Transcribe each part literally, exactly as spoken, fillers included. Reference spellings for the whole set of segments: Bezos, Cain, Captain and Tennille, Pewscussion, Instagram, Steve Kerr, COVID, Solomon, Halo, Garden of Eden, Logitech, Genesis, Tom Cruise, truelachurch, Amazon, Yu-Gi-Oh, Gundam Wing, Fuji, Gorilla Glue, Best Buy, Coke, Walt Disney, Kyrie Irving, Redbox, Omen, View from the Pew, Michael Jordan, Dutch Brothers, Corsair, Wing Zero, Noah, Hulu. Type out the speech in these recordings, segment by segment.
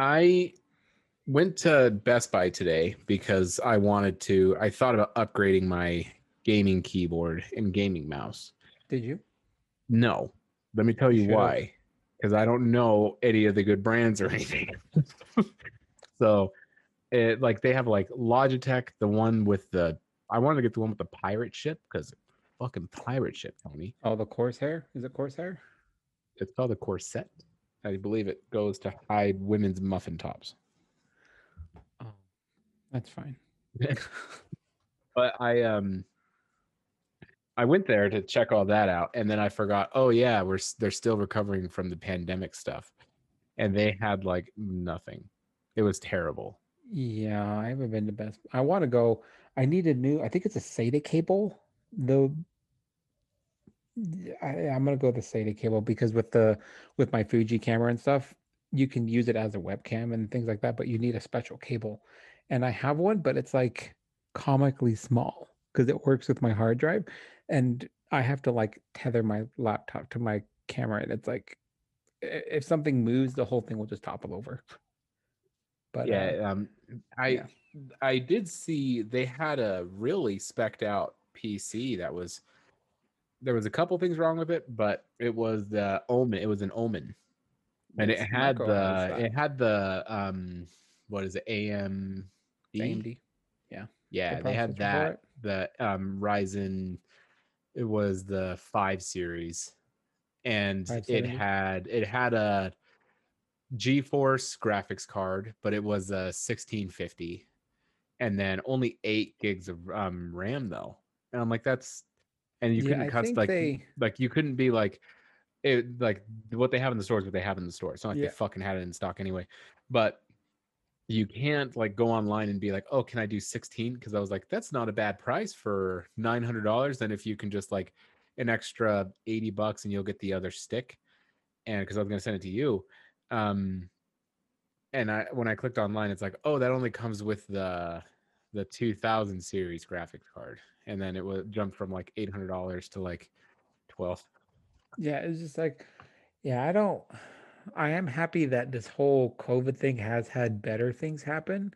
I went to Best Buy today because I wanted to, I thought about upgrading my gaming keyboard and gaming mouse. Did you? No. Let me tell you Should. why. Because I don't know any of the good brands or anything. So, it, like, they have, like, Logitech, the one with the, I wanted to get the one with the pirate ship, because fucking pirate ship, Tony. Oh, the Corsair? Is it Corsair? It's called the Corset. I believe it goes to hide women's muffin tops. Oh, that's fine. But I um, I went there to check all that out, and then I forgot. Oh yeah, we're they're still recovering from the pandemic stuff, and they had like nothing. It was terrible. Yeah, I haven't been to Best. I want to go. I need a new. I think it's a SATA cable. The I, I'm gonna go with the SATA cable because with the with my Fuji camera and stuff, you can use it as a webcam and things like that, but you need a special cable. And I have one, but it's like comically small because it works with my hard drive, and I have to like tether my laptop to my camera, and it's like if something moves, the whole thing will just topple over. But yeah, uh, um, I yeah. I did see they had a really specced out P C that was. There was a couple things wrong with it, but it was the Omen. It was an Omen, and it's it had the it had the um what is it A M D? A M D, yeah, yeah. The they had that the um Ryzen. It was the five series, and five it series? had it had a GeForce graphics card, but it was a sixteen fifty, and then only eight gigs of um, RAM though, and I'm like that's. And you yeah, couldn't custom like they... like you couldn't be like it like what they have in the store is what they have in the store. It's not like yeah. they fucking had it in stock anyway. But you can't like go online and be like, oh, can I do sixteen? Because I was like, that's not a bad price for nine hundred dollars. Then if you can just like an extra eighty bucks and you'll get the other stick. And because I was gonna send it to you, um, and I when I clicked online, it's like, oh, that only comes with the the two thousand series graphics card. And then it was jumped from like eight hundred dollars to like twelve. Yeah, it's just like, yeah, I don't. I am happy that this whole COVID thing has had better things happen.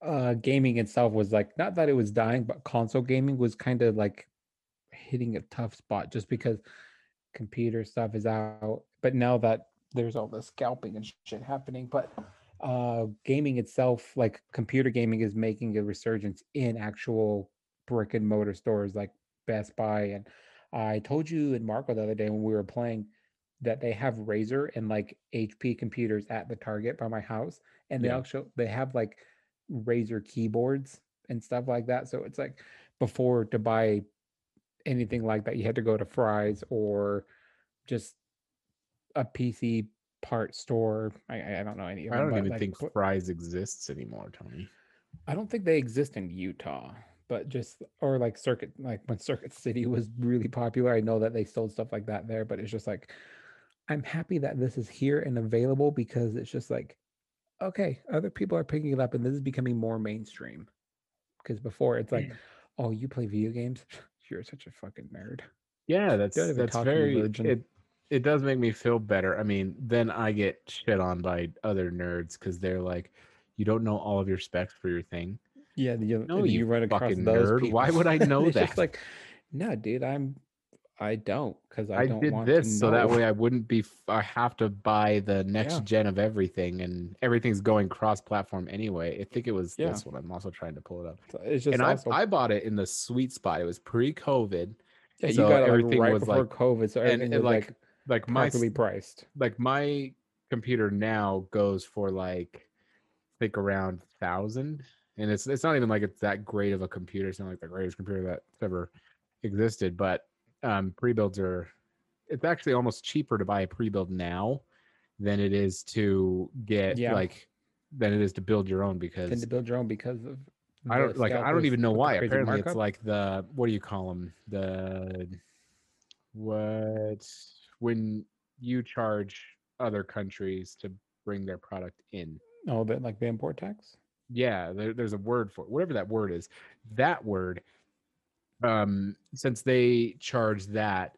Uh, gaming itself was like not that it was dying, but console gaming was kind of like hitting a tough spot just because computer stuff is out. But now that there's all the scalping and shit happening, but uh, gaming itself, like computer gaming, is making a resurgence in actual brick and mortar stores like Best Buy. And I told you and Marco the other day when we were playing that they have Razer and like H P computers at the Target by my house, and they yeah. also they have like Razer keyboards and stuff like that. So it's like before to buy anything like that you had to go to Fry's or just a P C part store. I, I don't know any of them. I don't even like, think Fry's exists anymore, Tony. I don't think they exist in Utah. But just, or like Circuit, like when Circuit City was really popular, I know that they sold stuff like that there, but it's just like, I'm happy that this is here and available because it's just like, okay, other people are picking it up and this is becoming more mainstream. Because before it's like, oh, you play video games? You're such a fucking nerd. Yeah, that's, that's very, it, it does make me feel better. I mean, then I get shit on by other nerds because they're like, you don't know all of your specs for your thing. Yeah, you, no, you, you run across those nerd. People. Why would I know that? It's like, no, dude, I'm, I don't, because I, I don't did want this to know. So that way I wouldn't be. I have to buy the next yeah. gen of everything, and everything's going cross-platform anyway. I think it was yeah. this one. I'm also trying to pull it up. So it's just and also, I, I bought it in the sweet spot. It was pre-COVID. Yeah, you so got it everything like right was before like, COVID, so everything and, and was like, like, like my priced. Like my computer now goes for like, I think around thousand. And it's it's not even like it's that great of a computer. It's not like the greatest computer that's ever existed. But um, pre-builds are, it's actually almost cheaper to buy a pre-build now than it is to get yeah. like, than it is to build your own because. Than to build your own because of. I don't like. I don't even know why. Apparently, markup? It's like the what do you call them? The what when you charge other countries to bring their product in. Oh, but like the import tax. Yeah, there, there's a word for it. Whatever that word is. That word, um, since they charge that,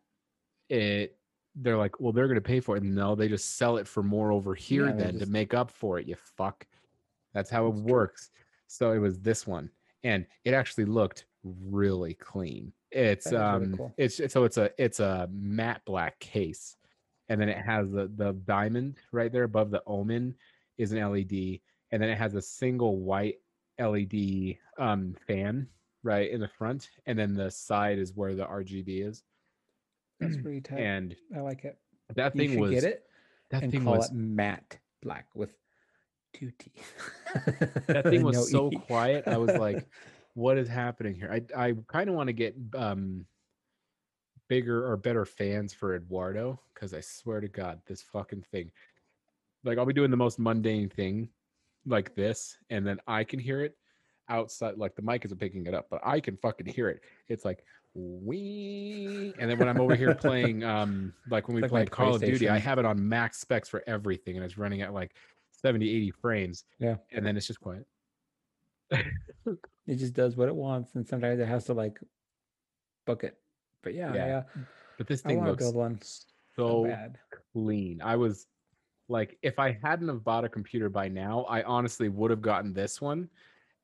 it they're like, well, they're going to pay for it. No, they just sell it for more over here yeah, then just... to make up for it, you fuck. That's how That's it true. works. So it was this one. And it actually looked really clean. It's um, really cool. it's so it's a it's a matte black case, and then it has the the diamond right there above the Omen is an L E D, and then it has a single white L E D um fan right in the front, and then the side is where the R G B is. That's pretty tight. And I like it. That thing you was get it. That and thing call was it matte black with two T's. That thing was no so E. quiet. I was like. What is happening here? I I kind of want to get um bigger or better fans for Eduardo, because I swear to God, this fucking thing, like I'll be doing the most mundane thing like this, and then I can hear it outside, like the mic isn't picking it up, but I can fucking hear it. It's like wee, and then when I'm over here playing um like when we like play Call of Duty, I have it on max specs for everything, and it's running at like seventy, eighty frames. Yeah. And then it's just quiet. It just does what it wants, and sometimes it has to like book it. But yeah, yeah. I, uh, but this thing looks one. so, so clean. I was like, if I hadn't have bought a computer by now, I honestly would have gotten this one,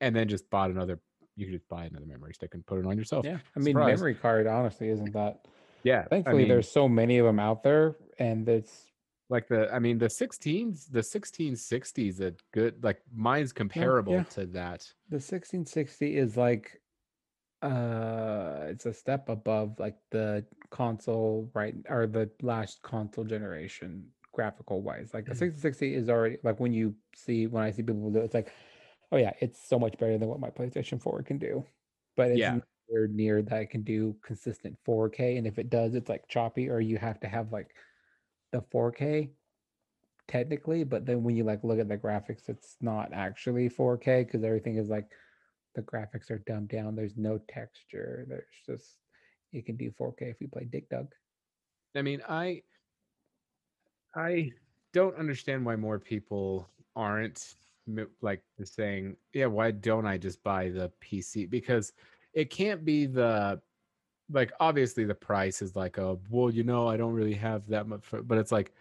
and then just bought another. You could just buy another memory stick and put it on yourself. Yeah, I mean, Surprise. memory card honestly isn't that. Yeah, thankfully I mean, there's so many of them out there, and it's. Like the, I mean, the sixteens, the sixteen sixty is a good, like mine's comparable yeah, yeah. to that. The sixteen sixty is like, uh, it's a step above like the console, right? Or the last console generation graphical wise. Like the sixteen sixty is already like when you see, when I see people do it, it's like, oh yeah, it's so much better than what my PlayStation four can do. But it's yeah. nowhere near that it can do consistent four K. And if it does, it's like choppy, or you have to have like, the four K technically, but then when you like look at the graphics, it's not actually four K because everything is like the graphics are dumbed down. There's no texture. There's just you can do four K if you play Dig Dug. I mean, I I don't understand why more people aren't like saying, yeah, why don't I just buy the P C? Because it can't be the like obviously the price is like a well you know I don't really have that much for, but it's like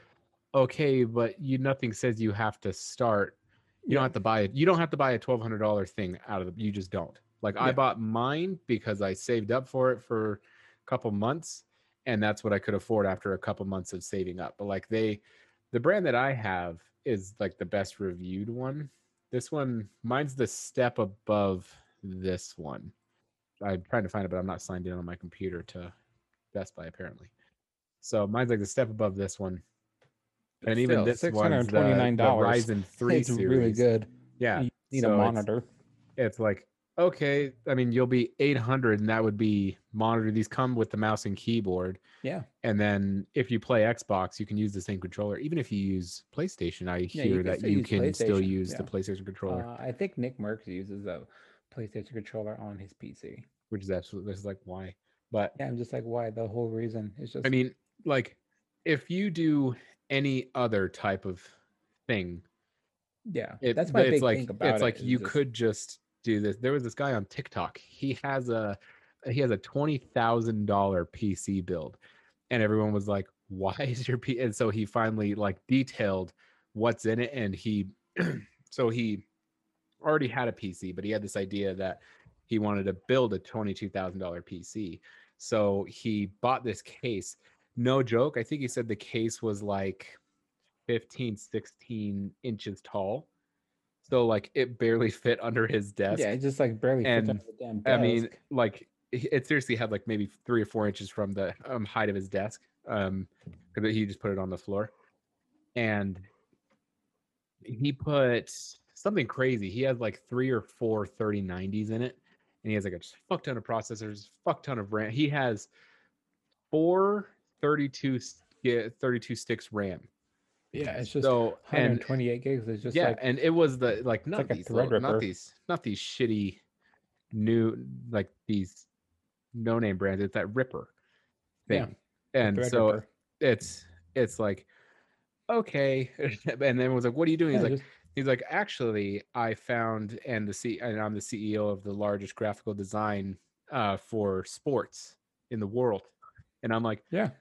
okay but you nothing says you have to start you yeah. don't have to buy it you don't have to buy a twelve hundred dollars thing out of the, you just don't like yeah. I bought mine because I saved up for it for a couple months, and that's what I could afford after a couple months of saving up. But like they the brand that I have is like the best reviewed one. This one mine's the step above this one. I'm trying to find it, but I'm not signed in on my computer to Best Buy apparently. So mine's like the step above this one, and even Still, this six hundred twenty-nine dollars one, the, the Ryzen three it's series, really good. Yeah, you need so a monitor. It's, it's like okay, I mean you'll be eight hundred, and that would be monitor. These come with the mouse and keyboard. Yeah, and then if you play Xbox, you can use the same controller. Even if you use PlayStation, I yeah, hear you that you can still use yeah. the PlayStation controller. Uh, I think Nick Merckx uses a PlayStation controller on his P C, which is absolutely this is like why but yeah I'm just like why the whole reason is just I mean like if you do any other type of thing yeah it, that's my it's big like thing about it's like it you just... could just do this. There was this guy on TikTok, he has a he has a twenty thousand dollar P C build, and everyone was like why is your P and so he finally like detailed what's in it, and he so he already had a P C, but he had this idea that he wanted to build a twenty-two thousand dollar P C. So he bought this case. No joke. I think he said the case was like fifteen, sixteen inches tall. So like it barely fit under his desk. Yeah, it just like barely fit under the damn desk. I mean, like it seriously had like maybe three or four inches from the um, height of his desk. Um, because he just put it on the floor. And he put... something crazy. He has like three or four thirty nineties in it, and he has like a fuck ton of processors, fuck ton of RAM. He has four thirty-two, thirty-two sticks RAM. Yeah, it's just so one hundred twenty-eight and, gigs. It's just yeah, like, and it was the like not like these, little, not these, not these shitty new like these no-name brands. It's that Ripper thing, yeah, and so Ripper. it's it's like okay, and then it was like, what are you doing? Yeah, He's like. Just, He's like, actually, I found and the C and I'm the C E O of the largest graphical design uh, for sports in the world, and I'm like, yeah,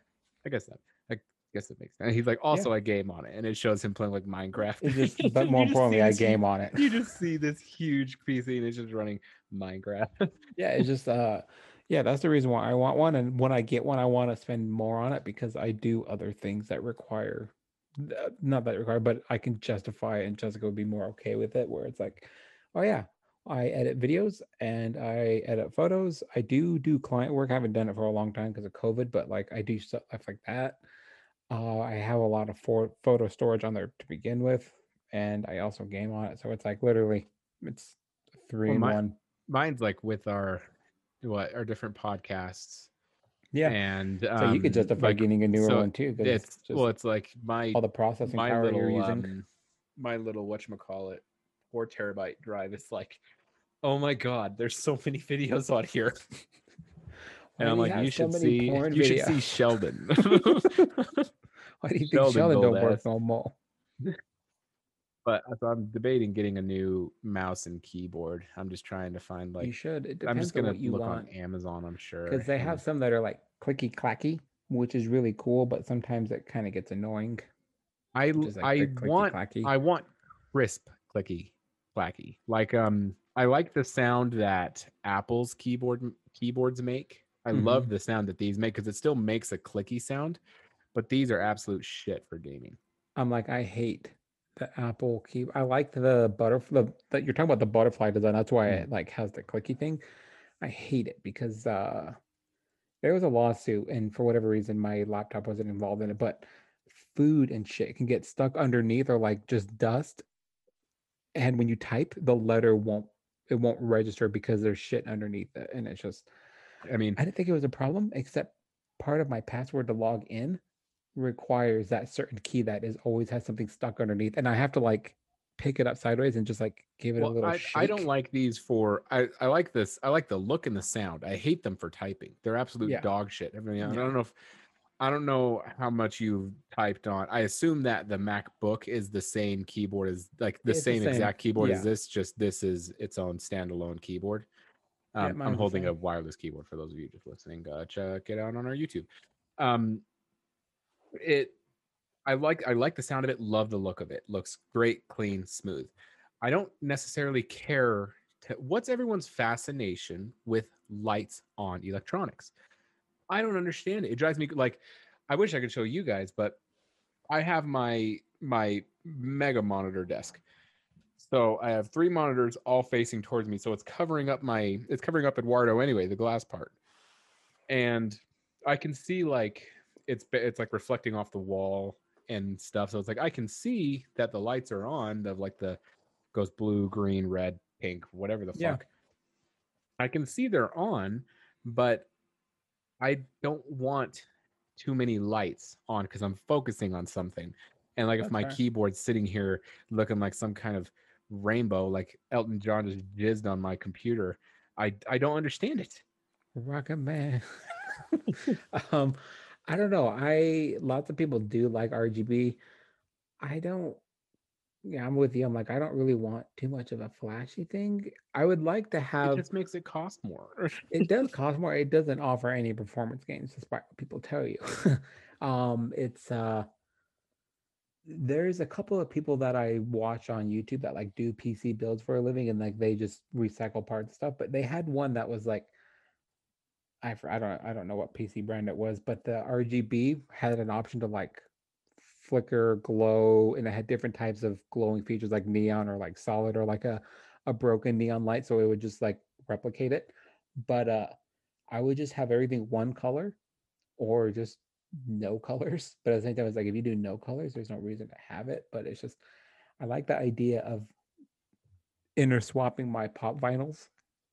I guess that like guess it makes sense. He's like, also yeah. I game on it, and it shows him playing like Minecraft. It's just, but more importantly, I game huge, on it. You just see this huge P C and it's just running Minecraft. Yeah, it's just uh, yeah, that's the reason why I want one. And when I get one, I want to spend more on it because I do other things that require, not that require, but I can justify it, and Jessica would be more okay with it. Where it's like, oh yeah, I edit videos and I edit photos. I do do client work. I haven't done it for a long time because of COVID, but like I do stuff like that. Uh, I have a lot of for- photo storage on there to begin with, and I also game on it. So it's like literally, it's three well, in mine, one. Mine's like with our what our different podcasts. Yeah, and um, so you could justify like, getting a newer so one too. It's, it's just, well, it's like my all the processing my power little, you're using. Um, my little whatchamacallit. Four terabyte drive. It's like, oh my god, there's so many videos on here, and I'm like, you should see, you should see Sheldon. Why do you think Sheldon don't work no more? But I'm debating getting a new mouse and keyboard. I'm just trying to find like you should. It I'm just gonna look on Amazon. I'm sure because they have some that are like clicky clacky, which is really cool, but sometimes it kind of gets annoying. I I want I want crisp clicky. Clacky. Like um I like the sound that Apple's keyboard keyboards make. I mm-hmm. love the sound that these make because it still makes a clicky sound, but these are absolute shit for gaming. I'm like, I hate the Apple key. I like the butterfly that you're talking about, the butterfly design. That's why mm-hmm. it like has the clicky thing. I hate it because uh there was a lawsuit, and for whatever reason my laptop wasn't involved in it, but food and shit can get stuck underneath or like just dust. And when you type, the letter won't, it won't register because there's shit underneath it. And it's just, I mean, I didn't think it was a problem, except part of my password to log in requires that certain key that is always has something stuck underneath. And I have to like pick it up sideways and just like give it well, a little I, shake. I don't like these for, I, I like this. I like the look and the sound. I hate them for typing. They're absolute yeah. dog shit. I mean, yeah. I don't know if, I don't know how much you've typed on. I assume that the MacBook is the same keyboard as like the, same, the same exact keyboard yeah. as this, just this is its own standalone keyboard. Um, yeah, I'm holding a wireless keyboard for those of you just listening. Uh, check it out on our YouTube. Um, it, I like, I like the sound of it. Love the look of it. Looks great, clean, smooth. I don't necessarily care. To, what's everyone's fascination with lights on electronics? I don't understand it. It drives me like, I wish I could show you guys, but I have my my mega monitor desk. So I have three monitors all facing towards me. So it's covering up my it's covering up Eduardo anyway, the glass part. And I can see like it's it's like reflecting off the wall and stuff. So it's like I can see that the lights are on, the like the goes blue, green, red, pink, whatever the fuck. Yeah. I can see they're on, but I don't want too many lights on because I'm focusing on something. And like that's if my fair. Keyboard's sitting here looking like some kind of rainbow, like Elton John just jizzed on my computer, I I don't understand it. Rock a man. um, I don't know. I lots of people do like R G B. I don't. Yeah, I'm with you. I'm like, I don't really want too much of a flashy thing. I would like to have... It just makes it cost more. It does cost more. It doesn't offer any performance gains, despite what people tell you. um, it's uh, there's a couple of people that I watch on YouTube that like do P C builds for a living, and like they just recycle parts and stuff. But they had one that was like, I I don't I don't know what P C brand it was, but the R G B had an option to like flicker, glow, and it had different types of glowing features like neon or like solid or like a, a broken neon light, so it would just like replicate it. But uh I would just have everything one color or just no colors. But at the same time, it's like if you do no colors, there's no reason to have it. But it's just I like the idea of interswapping my pop vinyls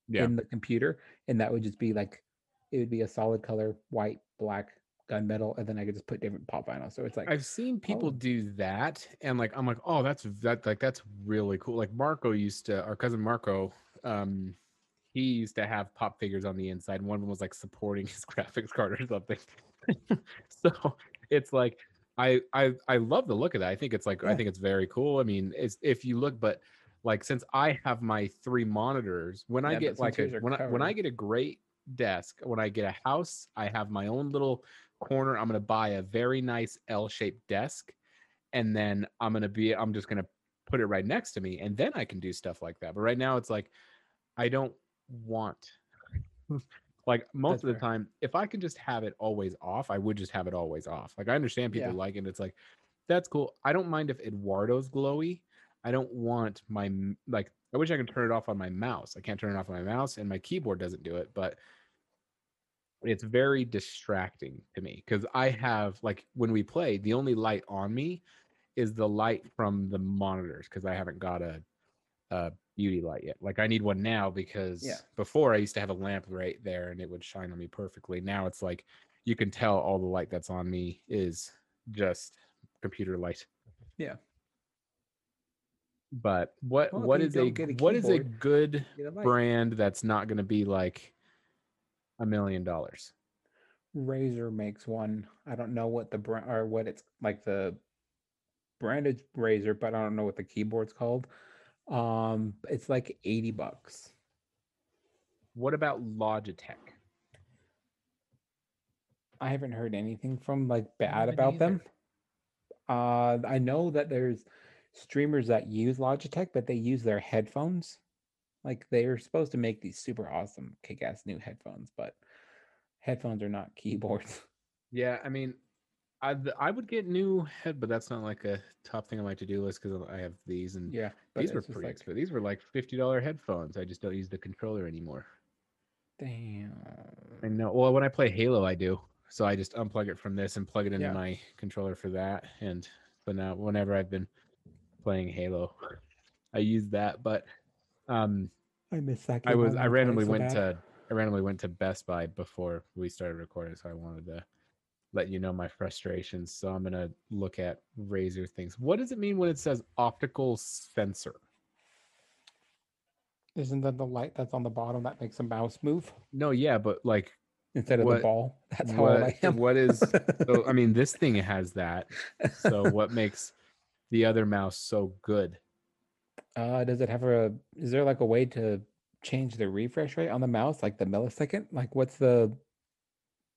yeah. in the computer, and that would just be like it would be a solid color, white, black, gunmetal, and then I could just put different pop vinyl. So it's like I've seen people oh. do that, and like I'm like, oh, that's that like that's really cool. Like Marco used to, our cousin Marco, um, he used to have pop figures on the inside, and one of them was like supporting his graphics card or something. So it's like I I I love the look of that. I think it's like yeah. I think it's very cool. I mean, it's if you look, but like since I have my three monitors, when yeah, I get like a, when I, when I get a great desk. When I get a house, I have my own little corner. I'm going to buy a very nice L-shaped desk, and then I'm going to be, I'm just going to put it right next to me, and then I can do stuff like that. But right now it's like, I don't want, like most That's of the fair. time, if I can just have it always off, I would just have it always off. Like I understand people yeah. like it. It's like, that's cool. I don't mind if Eduardo's glowy. I don't want my, like, I wish I could turn it off on my mouse. I can't turn it off on my mouse, and my keyboard doesn't do it, but it's very distracting to me because I have, like, when we play, the only light on me is the light from the monitors because I haven't got a, a beauty light yet. Like, I need one now because yeah. before I used to have a lamp right there and it would shine on me perfectly. Now it's like you can tell all the light that's on me is just computer light. Yeah. But what well, what is a, a what is a good a brand that's not going to be like a million dollars? Razer makes one. I don't know what the brand or what it's like the branded Razer, but I don't know what the keyboard's called. Um, it's like eighty bucks. What about Logitech? I haven't heard anything from like bad about either. them. Uh, I know that there's streamers that use Logitech, but they use their headphones. Like they are supposed to make these super awesome kick-ass new headphones, but headphones are not keyboards. Yeah, I mean, I I would get new head, but that's not like a top thing on my to-do list because I have these, and yeah, these were pretty expensive. Like, these were like fifty dollars headphones. I just don't use the controller anymore. Damn. I know. Well, when I play Halo, I do. So I just unplug it from this and plug it into yeah. my controller for that. And so now whenever I've been playing Halo, I use that. But um I missed that game. I was I randomly so went bad. to I randomly went to Best Buy before we started recording, so I wanted to let you know my frustrations. So I'm gonna look at Razer things. What does it mean when it says optical sensor? Isn't that the light that's on the bottom that makes a mouse move? No, yeah, but like instead of what, the ball. That's how what, I am. What is so I mean this thing has that. So what makes the other mouse so good? Uh, does it have a, is there like a way to change the refresh rate on the mouse, like the millisecond? Like what's the,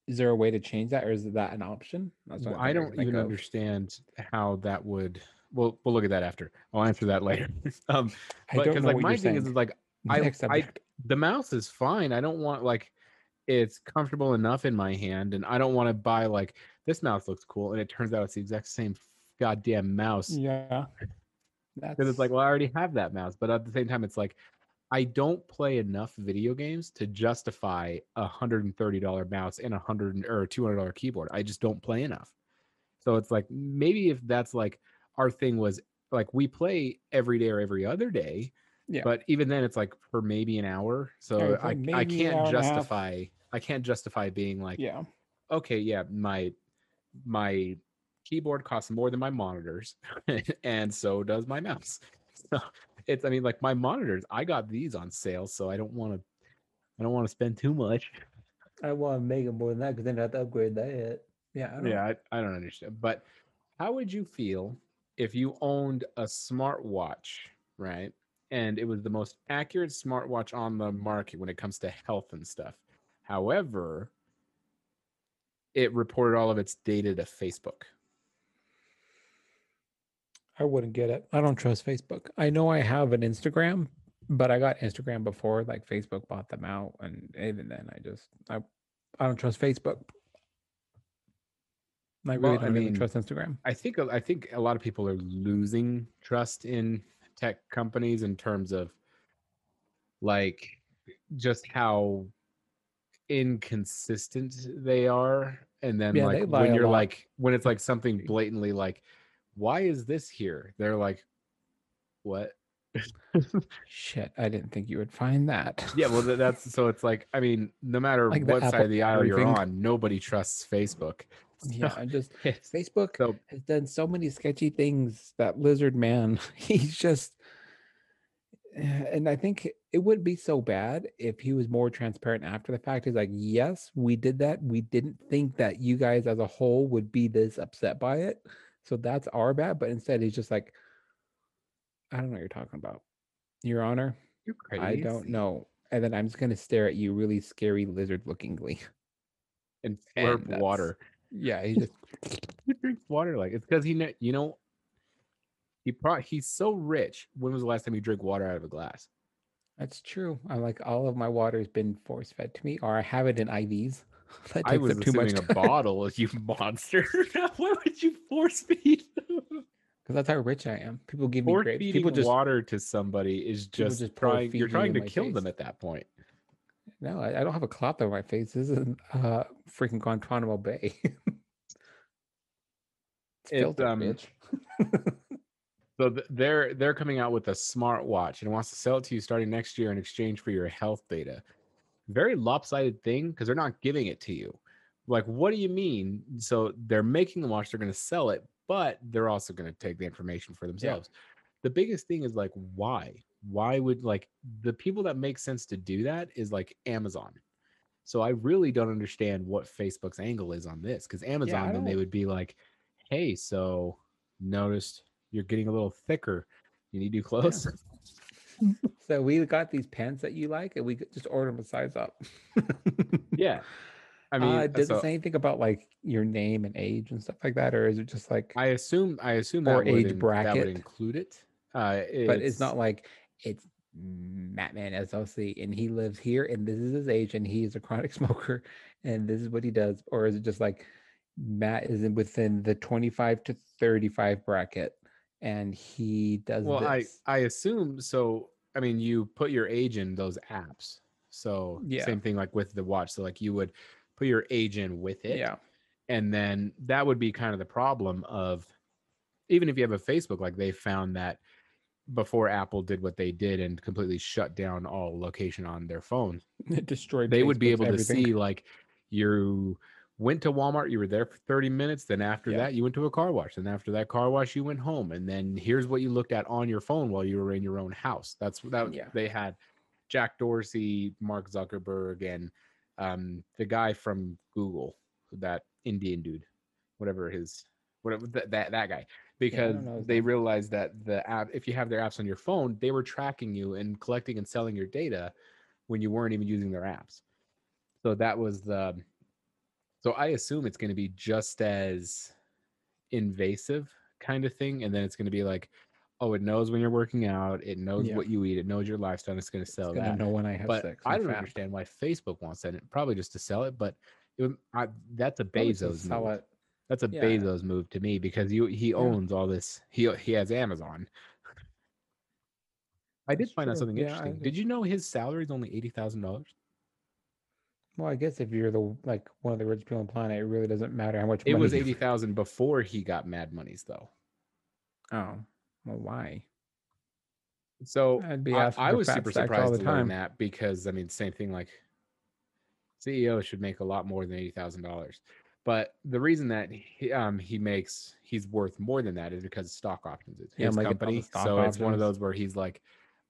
is there a way to change that, or is that an option? That's well, I don't even of. understand how that would, well, we'll look at that after. I'll answer that later. um, I but, don't know like, what my you're thing saying. is like, I, I, the mouse is fine. I don't want like, it's comfortable enough in my hand, and I don't want to buy like, this mouse looks cool, and it turns out it's the exact same goddamn mouse. Yeah. Because it's like, well, I already have that mouse. But at the same time, it's like, I don't play enough video games to justify a one hundred thirty dollars mouse and a one hundred dollars or two hundred dollars keyboard. I just don't play enough. So it's like, maybe if that's like our thing was like, we play every day or every other day. Yeah. But even then it's like for maybe an hour. So I, I can't justify, I can't justify being like, yeah, okay, yeah, my, my, keyboard costs more than my monitors and so does my mouse. So it's, I mean, like my monitors, I got these on sale, so I don't want to, I don't want to spend too much. I want to make it more than that because then I have to upgrade that. Yeah. I don't yeah. I, I don't understand. But how would you feel if you owned a smartwatch, right? And it was the most accurate smartwatch on the market when it comes to health and stuff. However, it reported all of its data to Facebook. I wouldn't get it. I don't trust Facebook. I know I have an Instagram, but I got Instagram before like Facebook bought them out, and even then I just I I don't trust Facebook. I really well, don't I mean, even trust Instagram. I think I think a lot of people are losing trust in tech companies in terms of like just how inconsistent they are, and then yeah, like when you're like when it's like something blatantly like, why is this here? They're like, what? Shit, I didn't think you would find that. Yeah, well, that's so it's like, I mean, no matter like what side of the aisle you're on, nobody trusts Facebook. So, yeah, I just Facebook so, has done so many sketchy things. That lizard man, he's just, and I think it would be so bad if he was more transparent after the fact. He's like, yes, we did that. We didn't think that you guys as a whole would be this upset by it. So that's our bad, but instead he's just like, I don't know what you're talking about, Your Honor. You're crazy. I don't know. and then I'm just gonna stare at you really scary lizard lookingly and slurp and water. Yeah, he just he drinks water like it's because he, you know, he probably he's so rich. When was the last time you drank water out of a glass? That's true. I like all of my water has been force fed to me, or I have it in I Vs. That I was too much time. A bottle, you monster. Why would you force feed? Because that's how rich I am. People give force me grapes. People just water to somebody is just, just trying. You're trying to kill face. Them at that point. No, I, I don't have a cloth on my face. This isn't uh, freaking Guantanamo Bay. It's filtered, um, bitch. So th- they're they're coming out with a smartwatch and wants to sell it to you starting next year in exchange for your health data. Very lopsided thing because they're not giving it to you. Like, what do you mean? So they're making the watch, they're going to sell it, but they're also going to take the information for themselves. Yeah. The biggest thing is like, why? Why would like the people that make sense to do that is like Amazon. So I really don't understand what Facebook's angle is on this because Amazon, yeah, then they would be like, hey, so noticed you're getting a little thicker. You need to close. Yeah. So we got these pants that you like, and we just order them a size up. Yeah, I mean, uh, does so, it say anything about like your name and age and stuff like that, or is it just like I assume? I assume that age would, bracket that would include it, uh, it's, but it's not like it's Mattman S L C, and he lives here, and this is his age, and he is a chronic smoker, and this is what he does, or is it just like Matt is within the twenty-five to thirty-five bracket? And he does well, this. I, I assume so. I mean, you put your age in those apps. So yeah. Same thing like with the watch. So like you would put your age in with it. Yeah. And then that would be kind of the problem of even if you have a Facebook, like they found that before Apple did what they did and completely shut down all location on their phone. It destroyed They Facebook's would be able everything. To see like you went to Walmart, you were there for thirty minutes. Then after yeah. that, you went to a car wash. And after that car wash, you went home. And then here's what you looked at on your phone while you were in your own house. That's that yeah. They had Jack Dorsey, Mark Zuckerberg, and um, the guy from Google, that Indian dude, whatever his, whatever th- that that guy, because yeah, they that. realized that the app, if you have their apps on your phone, they were tracking you and collecting and selling your data when you weren't even using their apps. So that was the. So I assume it's going to be just as invasive kind of thing. And then it's going to be like, oh, it knows when you're working out. It knows yeah. what you eat. It knows your lifestyle. It's going to sell it's that. It's going to know when I have but sex. I don't crap. understand why Facebook wants that. It, probably just to sell it. But it, I, that's a Bezos move. It. That's a yeah. Bezos move to me because you, he owns yeah. all this. He he has Amazon. I did that's find true. out something yeah, interesting. Did you know his salary is only eighty thousand dollars? Well, I guess if you're the like one of the richest people on the planet, it really doesn't matter how much. It money was eighty thousand before he got Mad Monies, though. Oh, well, why? So I'd be I, I was super surprised all the to time. learn that because I mean, same thing. Like, C E O should make a lot more than eighty thousand dollars, but the reason that he, um, he makes he's worth more than that is because of stock options. It's his yeah, like company, so options. It's one of those where he's like,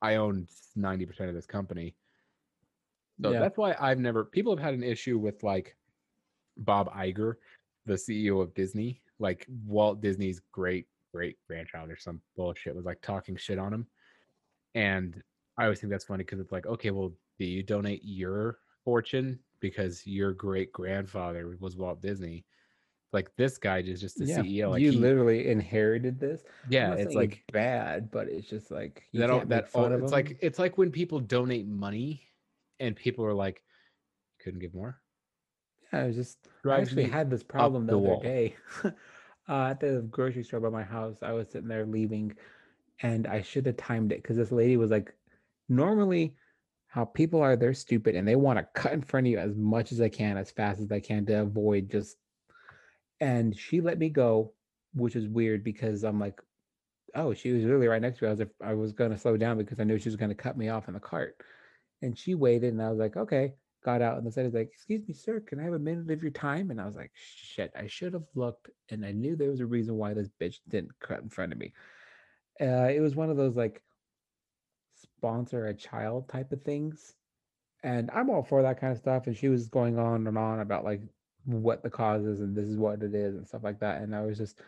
I own ninety percent of this company. So yeah. That's why I've never, people have had an issue with like Bob Iger, the C E O of Disney, like Walt Disney's great, great grandchild or some bullshit was like talking shit on him. And I always think that's funny because it's like, okay, well, do you donate your fortune because your great grandfather was Walt Disney? Like this guy just, just the yeah. C E O. Like you he, literally inherited this. Yeah, it's like bad, but it's just like, you that can't that, make fun oh, of it's like, it's like when people donate money. And people are like, couldn't give more. Yeah, I was just I actually had this problem the, the other wall. day uh, at the grocery store by my house. I was sitting there leaving, and I should have timed it because this lady was like, normally, how people are, they're stupid and they want to cut in front of you as much as they can, as fast as they can to avoid just. And she let me go, which is weird because I'm like, oh, she was really right next to me. I was like, I was going to slow down because I knew she was going to cut me off in the cart. And she waited, and I was like, okay, got out. And the side is like, excuse me, sir, can I have a minute of your time? And I was like, shit, I should have looked. And I knew there was a reason why this bitch didn't cut in front of me. Uh, it was one of those like sponsor a child type of things. And I'm all for that kind of stuff. And she was going on and on about like what the cause is and this is what it is and stuff like that. And I was just,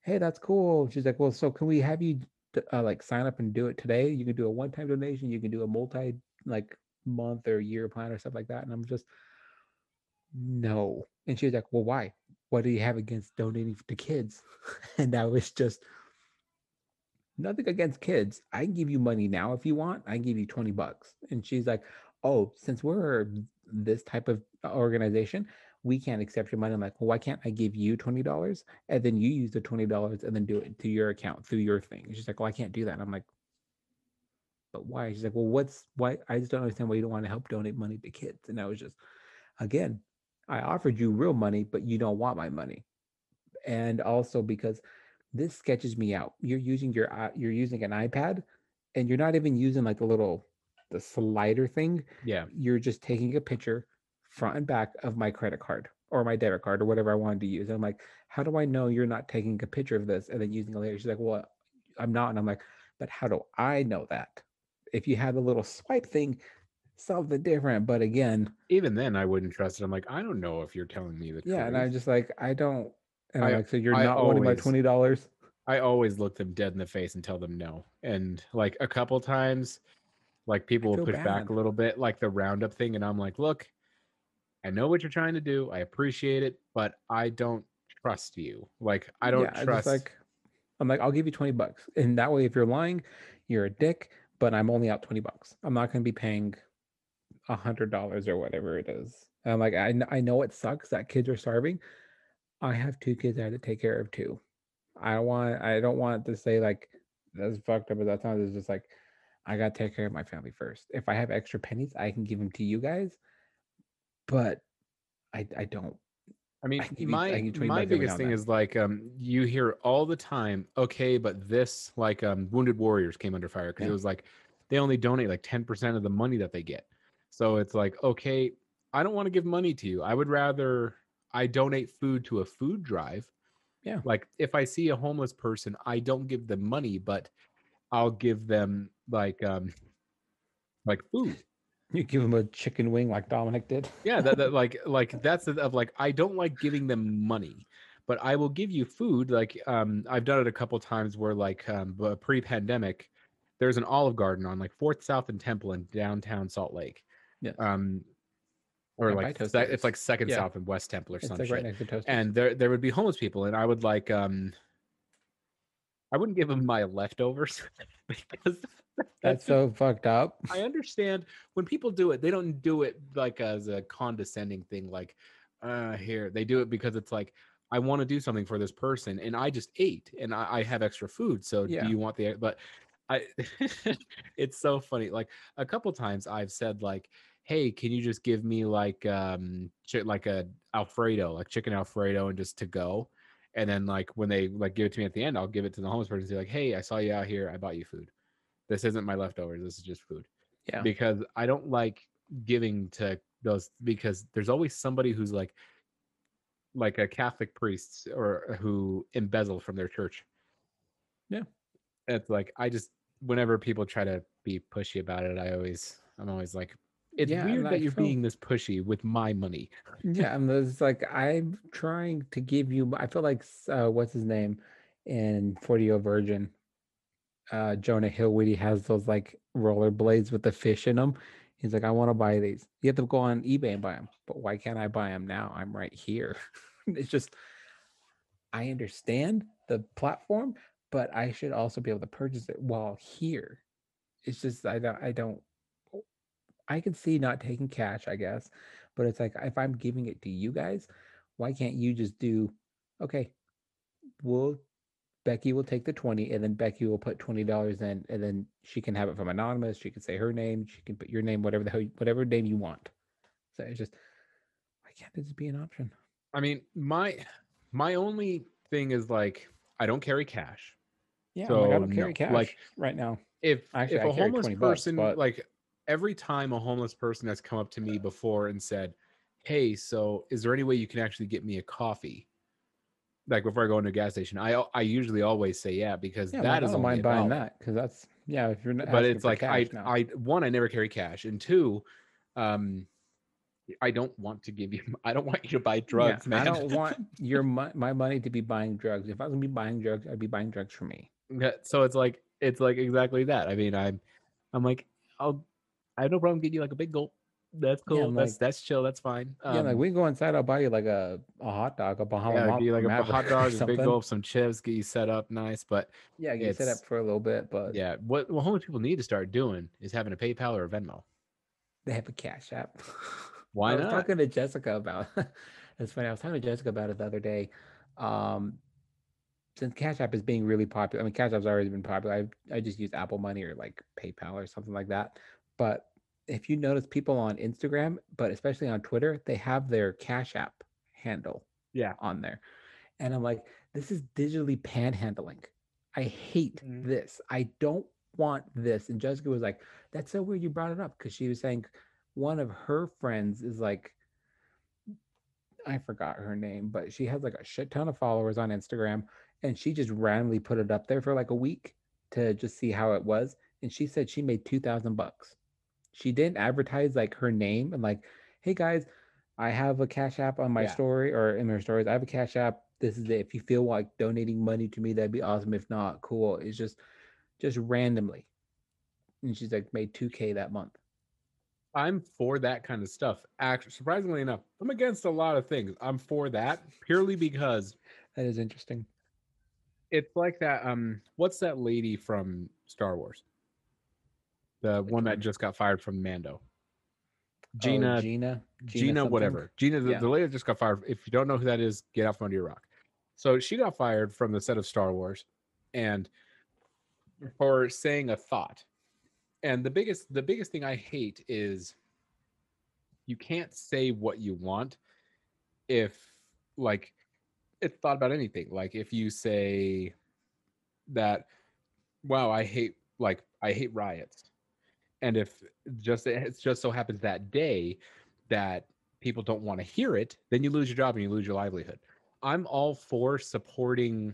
hey, that's cool. She's like, well, so can we have you uh, like sign up and do it today? You can do a one-time donation. You can do a multi- like month or year plan or stuff like that. And I'm just, no. And she was like, well, why? What do you have against donating to kids? And I was just, nothing against kids. I can give you money now if you want. I can give you twenty bucks. And she's like, oh, since we're this type of organization, we can't accept your money. I'm like, well, why can't I give you twenty dollars? And then you use the twenty dollars and then do it to your account through your thing. And she's like, well, I can't do that. And I'm like, but why? She's like, well, what's, why? I just don't understand why you don't want to help donate money to kids. And I was just, again, I offered you real money, but you don't want my money. And also because this sketches me out. You're using your, uh, you're using an iPad and you're not even using like a little, the slider thing. Yeah. You're just taking a picture front and back of my credit card or my debit card or whatever I wanted to use. And I'm like, how do I know you're not taking a picture of this and then using it later? She's like, well, I'm not. And I'm like, but how do I know that? If you had a little swipe thing, something different. But again, even then I wouldn't trust it. I'm like, I don't know if you're telling me the truth. Yeah. And I'm just like, I don't. And I'm I, like, so you're I not always, wanting my twenty dollars? I always look them dead in the face and tell them no. And like a couple times, like people will push bad. back a little bit, like the roundup thing. And I'm like, look, I know what you're trying to do. I appreciate it, but I don't trust you. Like, I don't yeah, trust. Like, I'm like, I'll give you twenty bucks. And that way, if you're lying, you're a dick, but I'm only out twenty bucks. I'm not going to be paying a hundred dollars or whatever it is. And I'm like, I, I know it sucks that kids are starving. I have two kids I had to take care of too. I want, I don't want to say like, that's fucked up at that time. It's just like, I got to take care of my family first. If I have extra pennies, I can give them to you guys. But I, I don't. I mean, I my you, I my biggest thing is like, um, you hear all the time, okay, but this, like, um, Wounded Warriors came under fire because yeah. it was like, they only donate like ten percent of the money that they get. So it's like, okay, I don't want to give money to you. I would rather I donate food to a food drive. Yeah. Like if I see a homeless person, I don't give them money, but I'll give them like, um, like food. You give them a chicken wing like Dominic did. Yeah, that, that like like that's the, of like I don't like giving them money, but I will give you food. Like um, I've done it a couple times where like um, pre-pandemic, there's an Olive Garden on like Fourth, South, and Temple in downtown Salt Lake. Yeah. Um, or like se- it's like Second yeah. South and West Temple or something. Like right next to Toasters. And there there would be homeless people, and I would like um, I wouldn't give them my leftovers because. That's so fucked up. I understand when people do it, they don't do it like as a condescending thing, like uh here. They do it because it's like, I want to do something for this person and I just ate and I, I have extra food. So yeah. do you want the but I it's so funny. Like a couple times I've said like, hey, can you just give me like um ch- like a Alfredo, like chicken Alfredo and just to go? And then like when they like give it to me at the end, I'll give it to the homeless person and say like, hey, I saw you out here, I bought you food. This isn't my leftovers. This is just food. Yeah. Because I don't like giving to those because there's always somebody who's like, like a Catholic priest or who embezzle from their church. Yeah. It's like, I just, whenever people try to be pushy about it, I always, I'm always like, it's yeah, weird like, that you're so, being this pushy with my money. Yeah. And it's like, I'm trying to give you, I feel like, uh, what's his name in forty year old virgin. Uh, Jonah Hill, when he has those like roller blades with the fish in them, he's like, I want to buy these. You have to go on eBay and buy them, but why can't I buy them now? I'm right here. It's just, I understand the platform, but I should also be able to purchase it while here. It's just, I don't, I don't, I can see not taking cash, I guess, but it's like, if I'm giving it to you guys, why can't you just do, okay, we'll Becky will take the twenty and then Becky will put twenty dollars in and then she can have it from anonymous. She can say her name. She can put your name, whatever the hell, whatever name you want. So it's just, why can't this be an option? I mean, my, my only thing is like, I don't carry cash. Yeah. So like, I don't carry no. cash like, right now. If, Actually, if a homeless person, bucks, but... like every time a homeless person has come up to me before and said, hey, so is there any way you can actually get me a coffee? Like before I go into a gas station, I I usually always say yeah because yeah, that is only mind buying that because that's yeah if you're not. But it's like I now. I one I never carry cash and two, um, I don't want to give you I don't want you to buy drugs, yeah, man. I don't want your my, my money to be buying drugs. If I was gonna be buying drugs, I'd be buying drugs for me. Yeah, so it's like it's like exactly that. I mean I'm I'm like I'll I have no problem getting you like a big gulp. That's cool. Yeah, that's like, that's chill. That's fine. Um, yeah, like we can go inside. I'll buy you like a, a hot dog, a Bahama. Yeah, I'll do like a hot dog, a big gulp, some chips, get you set up nice. But yeah, get you set up for a little bit. But yeah, what what homeless people need to start doing is having a PayPal or a Venmo. They have a Cash App. Why not? I was talking to Jessica about. It's funny. I was talking to Jessica about it the other day. Um, since Cash App is being really popular, I mean, Cash App's already been popular. I I just use Apple Money or like PayPal or something like that. But if you notice people on Instagram, but especially on Twitter, they have their Cash App handle yeah. on there. And I'm like, this is digitally panhandling. I hate mm-hmm. this. I don't want this. And Jessica was like, that's so weird you brought it up. Because she was saying one of her friends is like, I forgot her name, but she has like a shit ton of followers on Instagram. And she just randomly put it up there for like a week to just see how it was. And she said she made two thousand bucks. She didn't advertise like her name and like, hey guys, I have a Cash App on my yeah. story or in her stories. I have a Cash App. This is it. If you feel like donating money to me, that'd be awesome. If not, cool. It's just, just randomly. And she's like made two K that month. I'm for that kind of stuff. Actually, surprisingly enough, I'm against a lot of things. I'm for that purely because that is interesting. It's like that. Um, what's that lady from Star Wars? The one that just got fired from Mando. Gina. Oh, Gina. Gina, Gina whatever. Gina, the, yeah. the lady that just got fired. If you don't know who that is, get off under your rock. So she got fired from the set of Star Wars and for saying a thought. And the biggest the biggest thing I hate is you can't say what you want if, like, it's thought about anything. Like, if you say that, wow, I hate, like, I hate riots. And if just it just so happens that day that people don't want to hear it, then you lose your job and you lose your livelihood. I'm all for supporting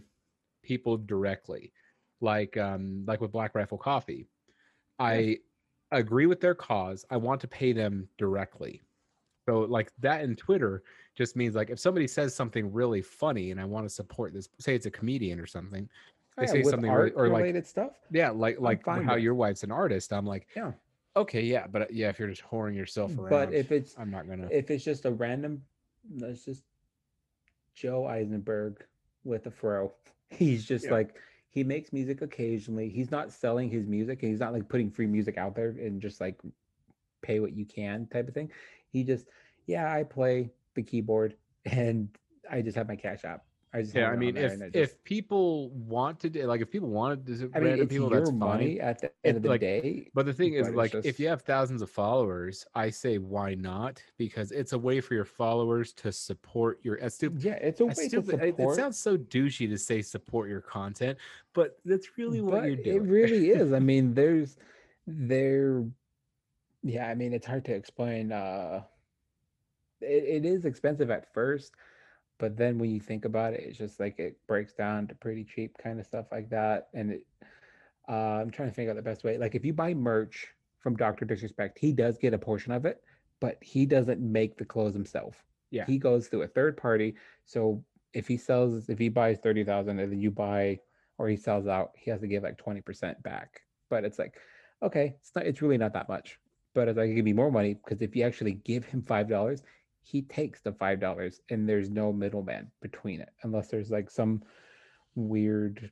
people directly, like um, like with Black Rifle Coffee. I agree with their cause. I want to pay them directly. So like that in Twitter just means like if somebody says something really funny and I want to support this, say it's a comedian or something. They yeah, say something art or, or like related stuff. Yeah, like like how it. Your wife's an artist. I'm like, yeah, okay, yeah, but yeah, if you're just whoring yourself around, but if it's I'm not gonna. If it's just a random, it's just Joe Eisenberg with a fro. He's just yeah. like he makes music occasionally. He's not selling his music, and he's not like putting free music out there and just like pay what you can type of thing. He just yeah, I play the keyboard and I just have my Cash App. I yeah, I mean, if I just, if people want to do, like, if people wanted to, I mean, random it's people, your that's money fine. At the end of the like, day. But the thing is, like, just... if you have thousands of followers, I say why not? Because it's a way for your followers to support your. It's stupid, yeah, it's a way stupid, to support. It, it sounds so douchey to say support your content, but that's really what but you're doing. It really is. I mean, there's there. Yeah, I mean, it's hard to explain. Uh, it, it is expensive at first. But then when you think about it, it's just like it breaks down to pretty cheap kind of stuff like that. And it, uh, I'm trying to think out the best way. Like if you buy merch from Doctor Disrespect, he does get a portion of it, but he doesn't make the clothes himself. Yeah, he goes through a third party. So if he sells, if he buys thirty thousand and then you buy or he sells out, he has to give like twenty percent back. But it's like, okay, it's not. It's really not that much. But it's like, give me more money because if you actually give him five dollars, he takes the five dollars and there's no middleman between it unless there's like some weird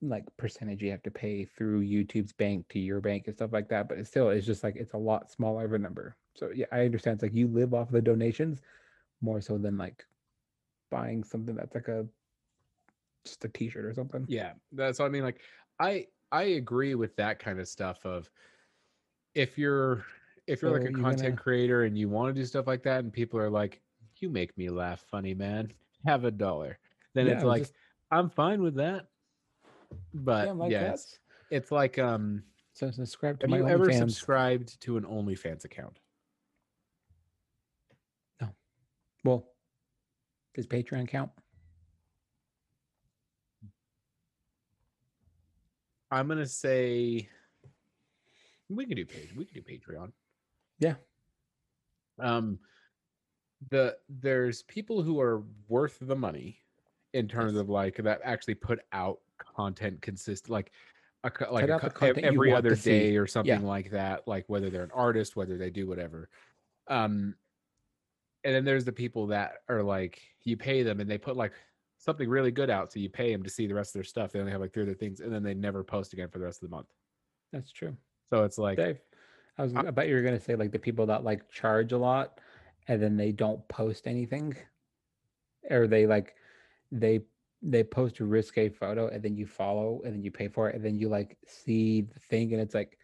like percentage you have to pay through YouTube's bank to your bank and stuff like that. But it's still, it's just like, it's a lot smaller of a number. So yeah, I understand. It's like you live off the donations more so than like buying something that's like a, just a t-shirt or something. Yeah. That's what I mean. Like I, I agree with that kind of stuff of if you're, If you're so like a you're content gonna... creator and you want to do stuff like that and people are like, you make me laugh funny, man, have a dollar. Then yeah, it's I'm like, just... I'm fine with that. But yeah, like yeah that. It's, it's like, um, so subscribe to have my you OnlyFans. Ever subscribed to an OnlyFans account? No. Well, does Patreon count? I'm going to say we can do page. We can do Patreon. Yeah. Um, the there's people who are worth the money in terms of like that actually put out content consistent. Like a, like a, a, every other day or something yeah. like that, like whether they're an artist, whether they do whatever. Um, and then there's the people that are like, you pay them and they put like something really good out. So you pay them to see the rest of their stuff. They only have like three other things, and then they never post again for the rest of the month. That's true. So it's like, Dave, I was I bet you were going to say like the people that like charge a lot and then they don't post anything, or they like, they, they post a risque photo and then you follow and then you pay for it. And then you like see the thing and it's like,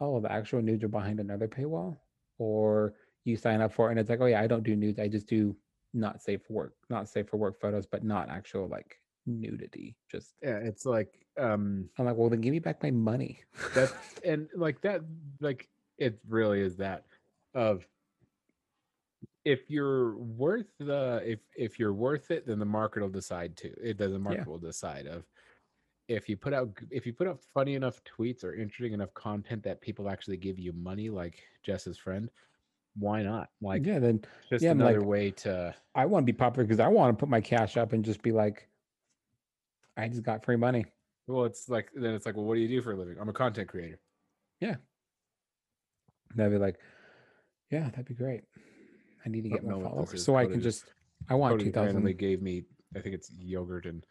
oh, the actual nudes are behind another paywall, or you sign up for it and it's like, oh yeah, I don't do nudes. I just do not safe for work, not safe for work photos, but not actual like nudity. Just, yeah, it's like, um, I'm like, well then give me back my money. That's, and like that, like it really is that of, if you're worth the, if if you're worth it, then the market will decide to. It does the market yeah. will decide of if you put out if you put out funny enough tweets or interesting enough content that people actually give you money, like Jess's friend. Why not? Like yeah, then just yeah, another like, way to. I want to be popular because I want to put my Cash App and just be like, I just got free money. Well, it's like then it's like, well, what do you do for a living? I'm a content creator. Yeah. And I'd be like, yeah, that'd be great. I need to get more followers so I can just. I want two thousand. They gave me, I think it's yogurt and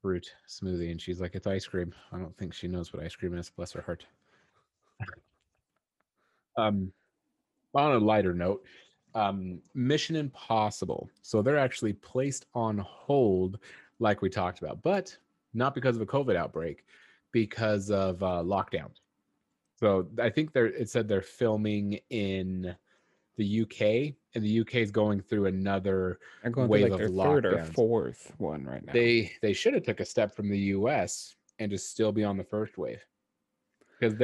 fruit smoothie, and she's like, "It's ice cream." I don't think she knows what ice cream is. Bless her heart. Um, on a lighter note, um, Mission Impossible. So they're actually placed on hold, like we talked about, but not because of a COVID outbreak, because of uh, lockdowns. So I think they're. It said they're filming in the U K, and the U K is going through another going wave through like of lockdowns. Third or fourth one right now. They they should have took a step from the U S and just still be on the first wave, because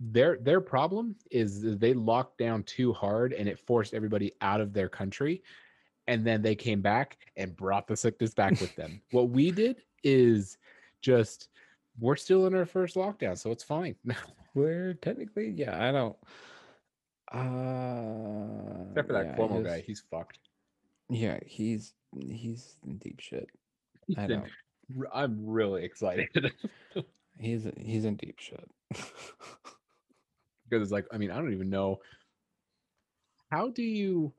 their their problem is they locked down too hard and it forced everybody out of their country, and then they came back and brought the sickness back with them. What we did is just we're still in our first lockdown, so it's fine. We're technically yeah, I don't. Uh, Except for that yeah, Cuomo guy, he's fucked. Yeah, he's he's in deep shit. I know. I'm really excited. he's he's in deep shit. Because it's like, I mean, I don't even know. How do you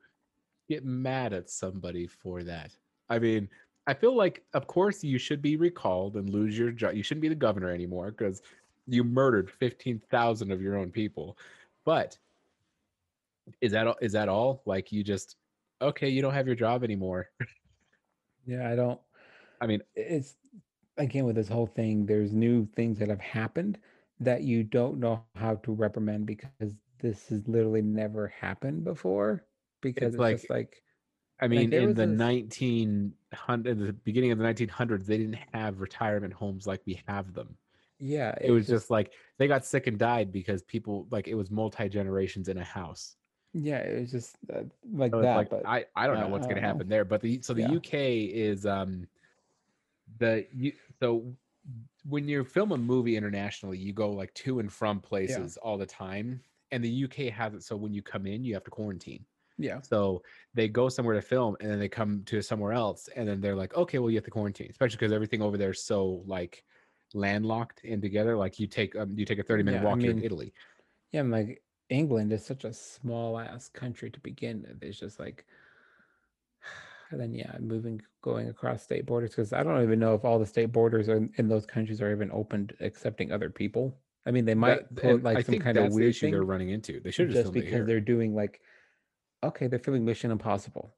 get mad at somebody for that? I mean, I feel like, of course, you should be recalled and lose your job. You shouldn't be the governor anymore because you murdered fifteen thousand of your own people. But Is that all? Is that all? Like you just, okay, you don't have your job anymore. Yeah, I don't. I mean, it's again with this whole thing, there's new things that have happened that you don't know how to reprimand because this has literally never happened before. Because it's, it's like, just like, I mean, like in the nineteen hundreds, the beginning of the nineteen hundreds, they didn't have retirement homes like we have them. Yeah. It, it was just, just like they got sick and died because people, like, it was multi-generations in a house. Yeah, it was just uh, like so that. Like, but I, I don't know what's going to happen there. But the so the yeah. U K is um the you so when you film a movie internationally, you go like to and from places yeah. all the time, and the U K has it. So when you come in, you have to quarantine. Yeah. So they go somewhere to film, and then they come to somewhere else, and then they're like, okay, well you have to quarantine, especially because everything over there is so like landlocked in together. Like you take um, you take a thirty minute yeah, walk I mean, in Italy. Yeah, I'm like. England is such a small ass country to begin with. It's just like, and then yeah, moving, going across state borders, because I don't even know if all the state borders are in, in those countries are even open to accepting other people. I mean, they might put like I some kind of weird issue thing they're running into. They should have just because here. They're doing like, okay, they're filming Mission Impossible.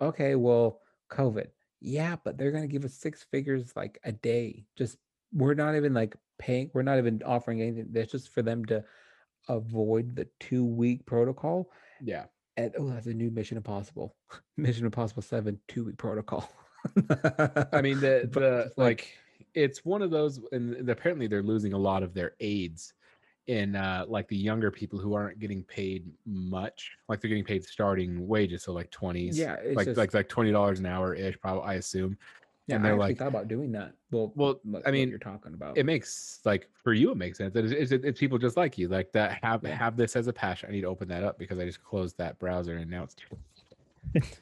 Okay, well, COVID. Yeah, but they're gonna give us six figures like a day. Just we're not even like paying. We're not even offering anything. That's just for them to avoid the two week protocol. Yeah. And oh, that's a new Mission Impossible. Mission Impossible seven, two week protocol. I mean, the, the like, like it's one of those, and apparently they're losing a lot of their aides in uh like the younger people who aren't getting paid much. Like they're getting paid starting wages, so like twenties. Yeah. It's like just, like like twenty dollars an hour ish, probably I assume. Yeah, and they're I actually like, thought about doing that. Well, well, like, I mean, what you're talking about it makes like for you, it makes sense. It's, it's, it's people just like you, like that have yeah. have this as a passion. I need to open that up because I just closed that browser and now it's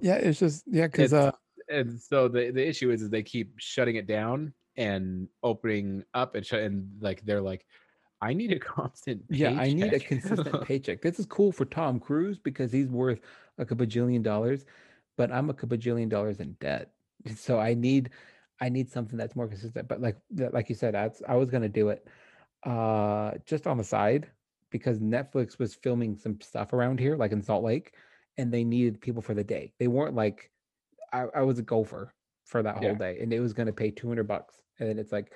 yeah, it's just yeah, because uh, and so the the issue is, is they keep shutting it down and opening up and sh- and like they're like, I need a constant paycheck. Yeah, I need a consistent paycheck. This is cool for Tom Cruise because he's worth a bajillion dollars, but I'm a bajillion dollars in debt. So I need I need something that's more consistent. But like like you said, I, I was going to do it uh, just on the side because Netflix was filming some stuff around here, like in Salt Lake, and they needed people for the day. They weren't like, I, I was a gopher for that whole yeah. day, and it was going to pay two hundred bucks. And it's like,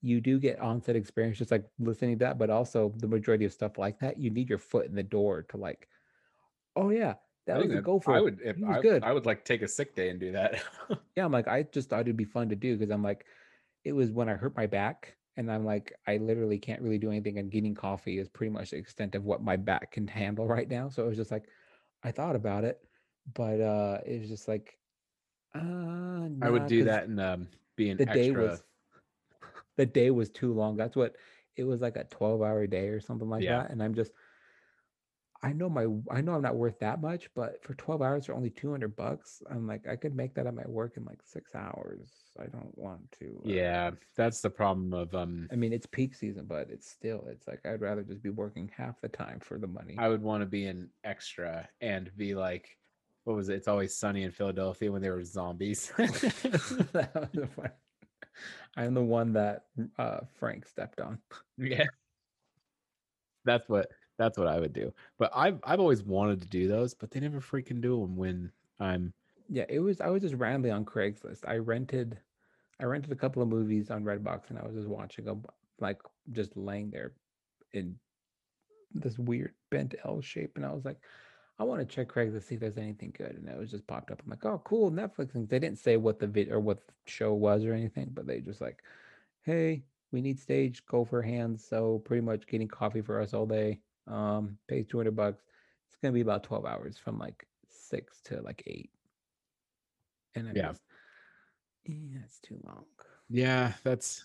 you do get on-set experience just like listening to that, but also the majority of stuff like that, you need your foot in the door to like, oh yeah, that was a go for it. I would, if I, good. I would like take a sick day and do that. Yeah, I'm like, I just thought it'd be fun to do because I'm like, it was when I hurt my back and I'm like, I literally can't really do anything, and getting coffee is pretty much the extent of what my back can handle right now. So it was just like, I thought about it, but uh, it was just like, uh, nah, I would do that and um, be an the extra. Day was, the day was too long. That's what it was, like a twelve hour day or something like yeah. that. And I'm just, I know my, I know I'm not worth that much, but for twelve hours for only two hundred bucks, I'm like, I could make that at my work in like six hours. I don't want to. Uh, yeah. That's the problem of, um, I mean, it's peak season, but it's still, it's like, I'd rather just be working half the time for the money. I would want to be an extra and be like, what was it? It's Always Sunny in Philadelphia when they were zombies. That was the fun. I'm the one that uh, Frank stepped on. Yeah, that's what that's what I would do. But I've I've always wanted to do those, but they never freaking do them when I'm. Yeah, it was I was just randomly on Craigslist. I rented, I rented a couple of movies on Redbox, and I was just watching them, like just laying there in this weird bent L shape, and I was like, I want to check Craigslist to see if there's anything good, and it was just popped up. I'm like, oh, cool, Netflix. And they didn't say what the vid or what the show was or anything, but they just like, hey, we need stage gopher hands, so pretty much getting coffee for us all day. Um, pays two hundred bucks. It's gonna be about twelve hours from like six to like eight. And I yeah, just, yeah, it's too long. Yeah, that's.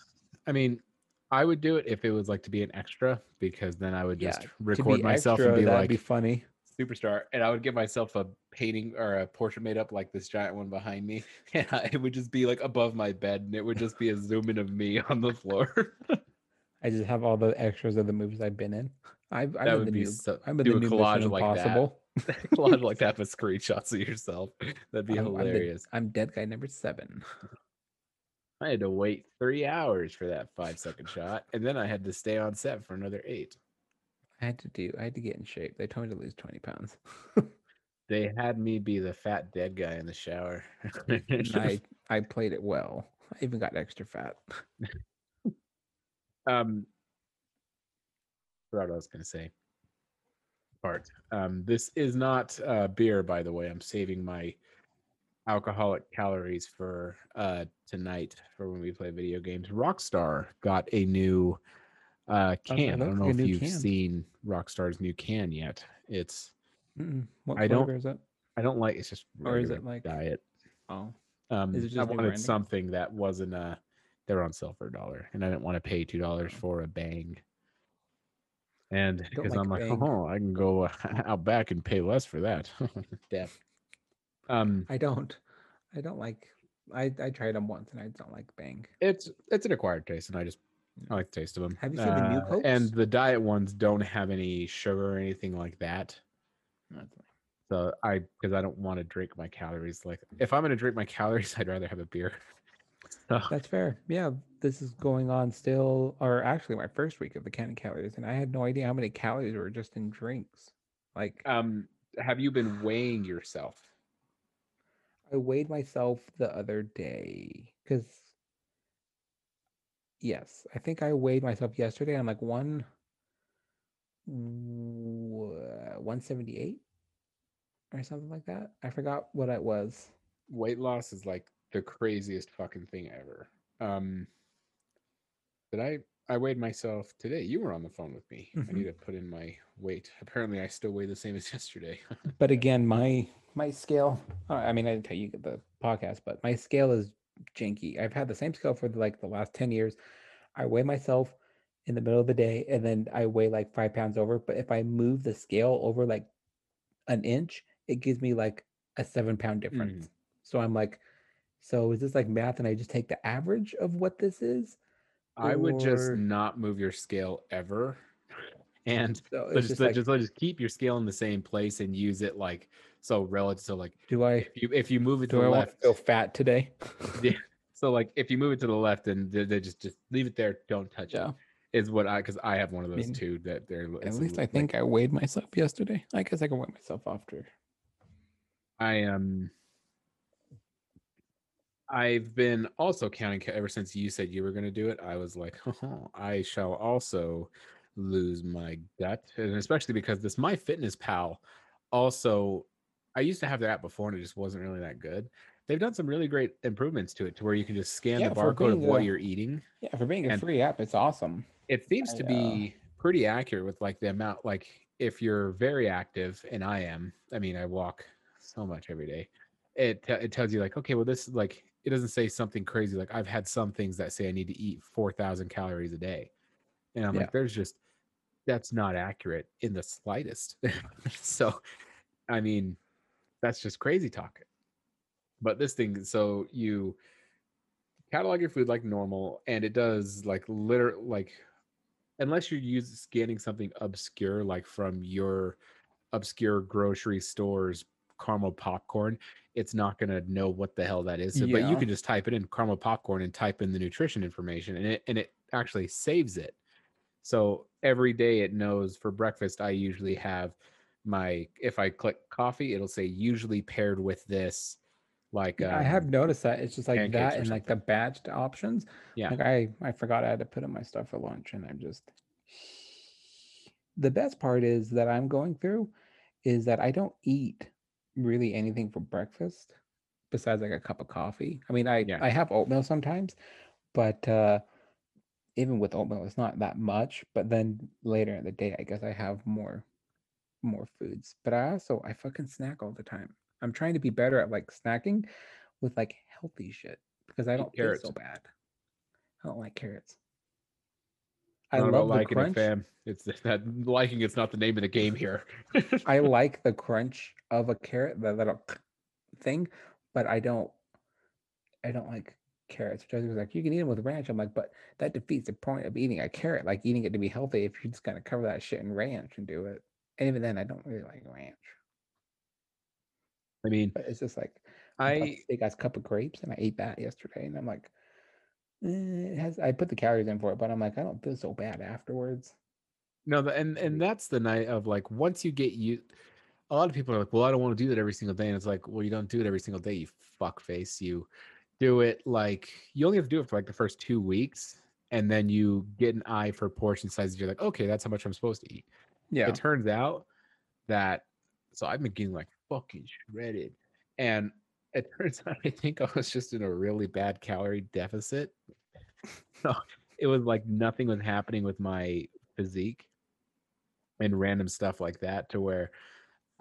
I mean, I would do it if it was like to be an extra, because then I would just yeah, record myself extra, and be that'd like, be funny. Superstar, and I would give myself a painting or a portrait made up like this giant one behind me, and I, it would just be like above my bed, and it would just be a zoom in of me on the floor. I just have all the extras of the movies I've been in. I've that I'm would in the be new, so, I'm in do the a new collage like Impossible. That. Collage like that with screenshots of yourself. That'd be I'm, hilarious. I'm, the, I'm dead guy number seven. I had to wait three hours for that five second shot, and then I had to stay on set for another eight. I had to do, I had to get in shape. They told me to lose twenty pounds. They had me be the fat dead guy in the shower. I, I played it well. I even got extra fat. um, forgot what I was going to say. Bart, um, this is not uh, beer, by the way. I'm saving my alcoholic calories for uh, tonight for when we play video games. Rockstar got a new... Uh, can. I, I don't know if you've can. seen Rockstar's new can yet. It's what I don't. Is that? I don't like. It's just. Or is it like diet? Oh, um, is it just I wanted branding? Something that wasn't a. They're on sale for a dollar, and I didn't want to pay two dollars for a Bang. And because like I'm like, bang. oh, I can go out back and pay less for that. Yeah. Um, I don't. I don't like. I I tried them once, and I don't like Bang. It's it's an acquired taste, and I just. I like the taste of them. Have you seen uh, the new Cokes? And the diet ones don't have any sugar or anything like that. Okay. So I, because I don't want to drink my calories. Like if I'm going to drink my calories, I'd rather have a beer. So. That's fair. Yeah, this is going on still, or actually my first week of the can of calories, and I had no idea how many calories were just in drinks. Like, um, have you been weighing yourself? I weighed myself the other day because. Yes, I think I weighed myself yesterday. I'm like one, one seventy-eight or something like that. I forgot what it was. Weight loss is like the craziest fucking thing ever. Um, did I? I weighed myself today. You were on the phone with me. Mm-hmm. I need to put in my weight. Apparently, I still weigh the same as yesterday. But again, my my scale. I mean, I didn't tell you the podcast, but my scale is. Janky. I've had the same scale for like the last ten years. I weigh myself in the middle of the day, and then I weigh like five pounds over. But if I move the scale over like an inch, it gives me like a seven pound difference. Mm. So I'm like, So is this like math and I just take the average of what this is? I or... would just not move your scale ever. And so so just, just, like, just, just keep your scale in the same place and use it like, so relative. So like, do I, if you, if you move it to the I left, I feel fat today. Yeah. So like, if you move it to the left and they, they just, just leave it there. Don't touch yeah. it. Is what I, because I have one of those I mean, two that they're. At least I think like, I weighed myself yesterday. I guess I can weigh myself after. I am. Um, I've been also counting ever since you said you were going to do it. I was like, oh, I shall also lose my gut, and especially because this MyFitnessPal also, I used to have the app before and it just wasn't really that good. They've done some really great improvements to it, to where you can just scan yeah, the barcode of what a, you're eating. Yeah, for being a and free app, it's awesome. It seems I, to be uh, pretty accurate with like the amount, like if you're very active, and I am, I mean, I walk so much every day. It t- it tells you like, okay, well this like, it doesn't say something crazy. Like I've had some things that say I need to eat four thousand calories a day. And I'm yeah. like, there's just, that's not accurate in the slightest. So, I mean, that's just crazy talk. But this thing, so you catalog your food like normal, and it does like literally, like, unless you're using scanning something obscure, like from your obscure grocery store's caramel popcorn, it's not going to know what the hell that is. So, yeah. But you can just type it in caramel popcorn and type in the nutrition information, and it and it actually saves it. So every day it knows for breakfast, I usually have my, if I click coffee, it'll say usually paired with this. Like yeah, um, I have noticed that it's just like that and like the batched options. Yeah, like I I forgot I had to put in my stuff for lunch, and I'm just. The best part is that I'm going through, is that I don't eat really anything for breakfast, besides like a cup of coffee. I mean, I yeah. I have oatmeal sometimes, but uh, even with oatmeal, it's not that much. But then later in the day, I guess I have more, more foods. But I also I fucking snack all the time. I'm trying to be better at like snacking with like healthy shit, because I don't feel so bad. I don't like carrots. I no, love I don't the like crunch. It, fam. It's that liking. It's not the name of the game here. I like the crunch of a carrot, that little thing, but I don't. I don't like carrots. Jesse was like, "You can eat them with ranch." I'm like, "But that defeats the point of eating a carrot. Like eating it to be healthy. If you're just gonna cover that shit in ranch and do it, and even then, I don't really like ranch." I mean, but it's just like I, I big ass cup of grapes, and I ate that yesterday, and I'm like, eh, it has. I put the calories in for it, but I'm like, I don't feel so bad afterwards. No, the, and and that's the night of like once you get you. A lot of people are like, well, I don't want to do that every single day, and it's like, well, you don't do it every single day, you fuckface. You do it like you only have to do it for like the first two weeks, and then you get an eye for portion sizes. You're like, okay, that's how much I'm supposed to eat. Yeah. It turns out that so I've been getting like. Fucking shredded, and it turns out I think I was just in a really bad calorie deficit. So it was like nothing was happening with my physique and random stuff like that, to where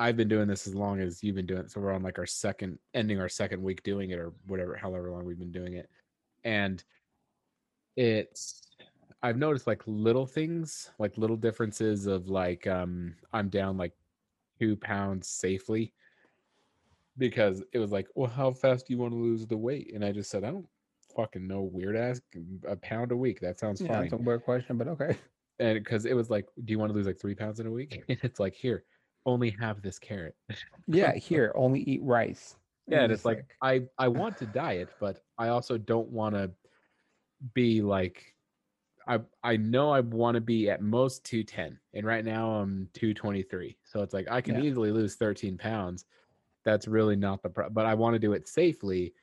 I've been doing this as long as you've been doing it. So we're on like our second ending our second week doing it, or whatever, however long we've been doing it. And it's I've noticed like little things, like little differences of like um I'm down like two pounds safely, because it was like, well, how fast do you want to lose the weight? And I just said, I don't fucking know, weird ass, a pound a week. That sounds yeah, fine. That's a weird question, but okay. And because it was like, do you want to lose like three pounds in a week? And it's like, here, only have this carrot. Yeah, here, only eat rice. Yeah, and it's like, like I, I want to diet, but I also don't want to be like, I I know I want to be at most two ten, and right now I'm two twenty-three. So it's like I can yeah. easily lose thirteen pounds. That's really not the problem, but I want to do it safely,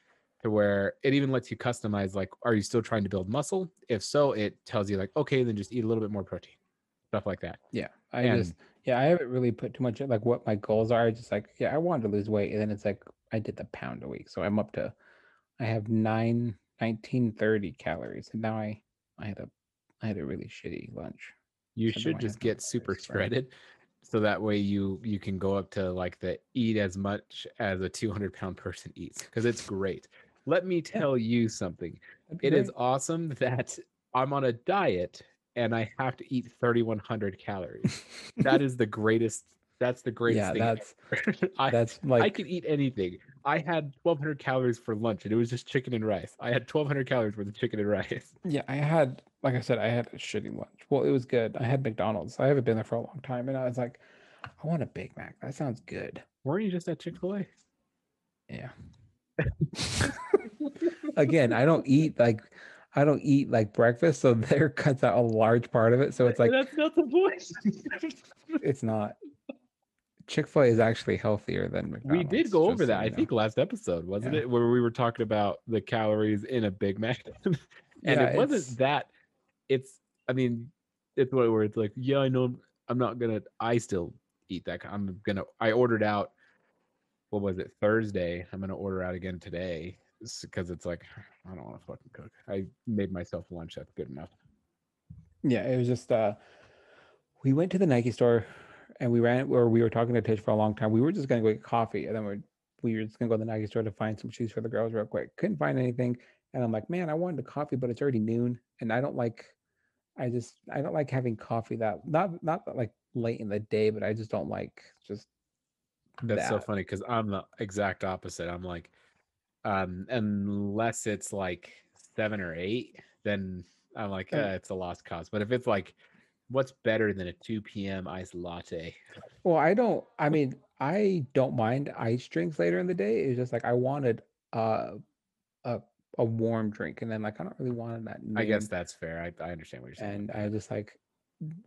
to where it even lets you customize, like, are you still trying to build muscle? If so, it tells you like, okay, then just eat a little bit more protein, stuff like that. Yeah, I and, just yeah I haven't really put too much in, like what my goals are. Just like yeah, I wanted to lose weight, and then it's like I did the pound a week, so I'm up to I have nine nineteen thirty calories, and now I I had a I had a really shitty lunch. You Something should just get super shredded, so that way you you can go up to like the eat as much as a two hundred pound person eats, because it's great. Let me tell you something. It is awesome that I'm on a diet and I have to eat thirty-one hundred calories. That is the greatest That's the greatest yeah, thing. That's, I, that's like, I could eat anything. I had twelve hundred calories for lunch, and it was just chicken and rice. I had twelve hundred calories worth of chicken and rice. Yeah, I had, like I said, I had a shitty lunch. Well, it was good. I had McDonald's. I haven't been there for a long time, and I was like, I want a Big Mac. That sounds good. Weren't you just at Chick-fil-A? Yeah. Again, I don't eat like I don't eat like breakfast, so there cuts out a large part of it. So it's like that's not the point. It's not. Chick-fil-A is actually healthier than McDonald's. We did go over that, so I know. think last episode, wasn't yeah. it? Where we were talking about the calories in a Big Mac. And yeah, it wasn't it's... that it's I mean, it's what where it's like, yeah, I know I'm not gonna I still eat that. I'm gonna I ordered out what was it, Thursday. I'm gonna order out again today. Because it's like I don't want to fucking cook. I made myself lunch. That's good enough. Yeah, it was just uh, we went to the Nike store and we ran or we were talking to Tish for a long time. We were just gonna go get coffee and then we we were just gonna go to the Nike store to find some shoes for the girls real quick. Couldn't find anything, and I'm like, man, I wanted a coffee, but it's already noon, and I don't like, I just I don't like having coffee that not not like late in the day, but I just don't like just. That's that. So funny because I'm the exact opposite. I'm like. Um, unless it's like seven or eight, then I'm like, uh, it's a lost cause. But if it's like, what's better than a two p.m. iced latte? Well, I don't, I mean, I don't mind ice drinks later in the day. It's just like, I wanted uh, a a warm drink. And then like, I don't really want that. Noon. I guess that's fair. I, I understand what you're saying. And I just like,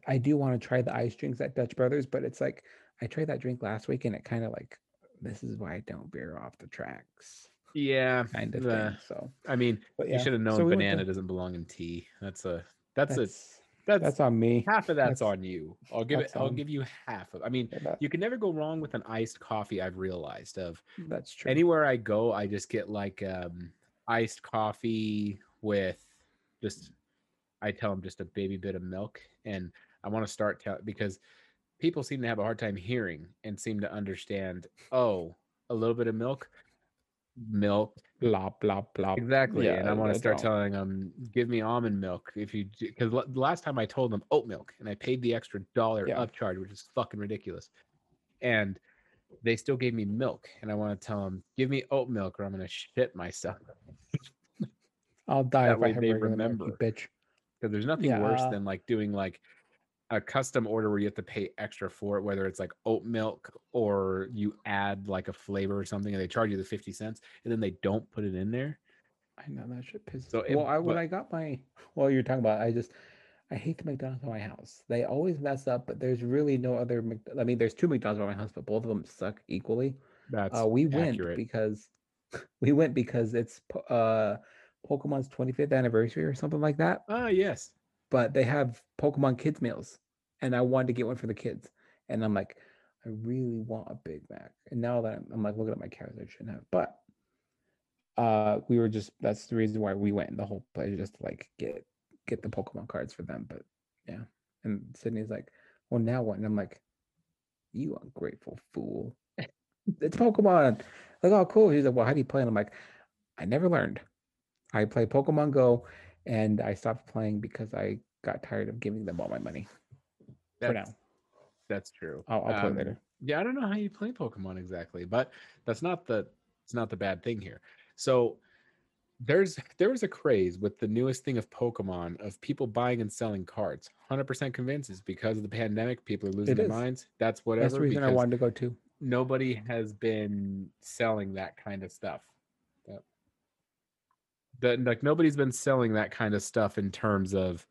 I do want to try the ice drinks at Dutch Brothers, but it's like, I tried that drink last week and it kind of like, this is why I don't veer off the tracks. Yeah, kind of the, thing, so I mean, yeah. You should have known so we banana to, doesn't belong in tea. That's a that's, that's a that's, that's on me. Half of that's, that's on you. I'll give it. On, I'll give you half of. I mean, yeah, you can never go wrong with an iced coffee. I've realized of that's true. Anywhere I go, I just get like um iced coffee with just. I tell them just a baby bit of milk, and I want to start tell because people seem to have a hard time hearing and seem to understand. Oh, a little bit of milk. Milk blah blah blah exactly yeah, and I want to start telling them give me almond milk if you because l- last time I told them oat milk and I paid the extra dollar yeah. upcharge, which is fucking ridiculous, and they still gave me milk, and I want to tell them give me oat milk or I'm gonna shit myself. I'll die that if way I they remember milk, bitch, because there's nothing yeah. worse than like doing like a custom order where you have to pay extra for it, whether it's like oat milk or you add like a flavor or something and they charge you the fifty cents and then they don't put it in there. I know that shit pisses me off. Well, I, when I got my, well, you're talking about, I just, I hate the McDonald's at my house. They always mess up, but there's really no other, I mean, there's two McDonald's at my house, but both of them suck equally. That's uh, we went accurate. because, we went because it's uh, Pokemon's twenty-fifth anniversary or something like that. Ah, uh, yes. But they have Pokemon kids meals, and I wanted to get one for the kids. And I'm like, I really want a Big Mac. And now that I'm, I'm like, looking at my calories, I shouldn't have. But uh, we were just, that's the reason why we went in the whole place, just to like get, get the Pokemon cards for them. But yeah. And Sydney's like, well, now what? And I'm like, you ungrateful fool. It's Pokemon. Like, oh, cool. She's like, well, how do you play? And I'm like, I never learned. I play Pokemon Go. And I stopped playing because I got tired of giving them all my money. That's, for now, that's true. I'll, I'll play um, later. Yeah, I don't know how you play Pokemon exactly, but that's not the it's not the bad thing here. So there's there was a craze with the newest thing of Pokemon of people buying and selling cards. one hundred percent convinced it's because of the pandemic. People are losing their minds. That's whatever. That's the reason I wanted to go to. Nobody has been selling that kind of stuff. That, like nobody's been selling that kind of stuff in terms of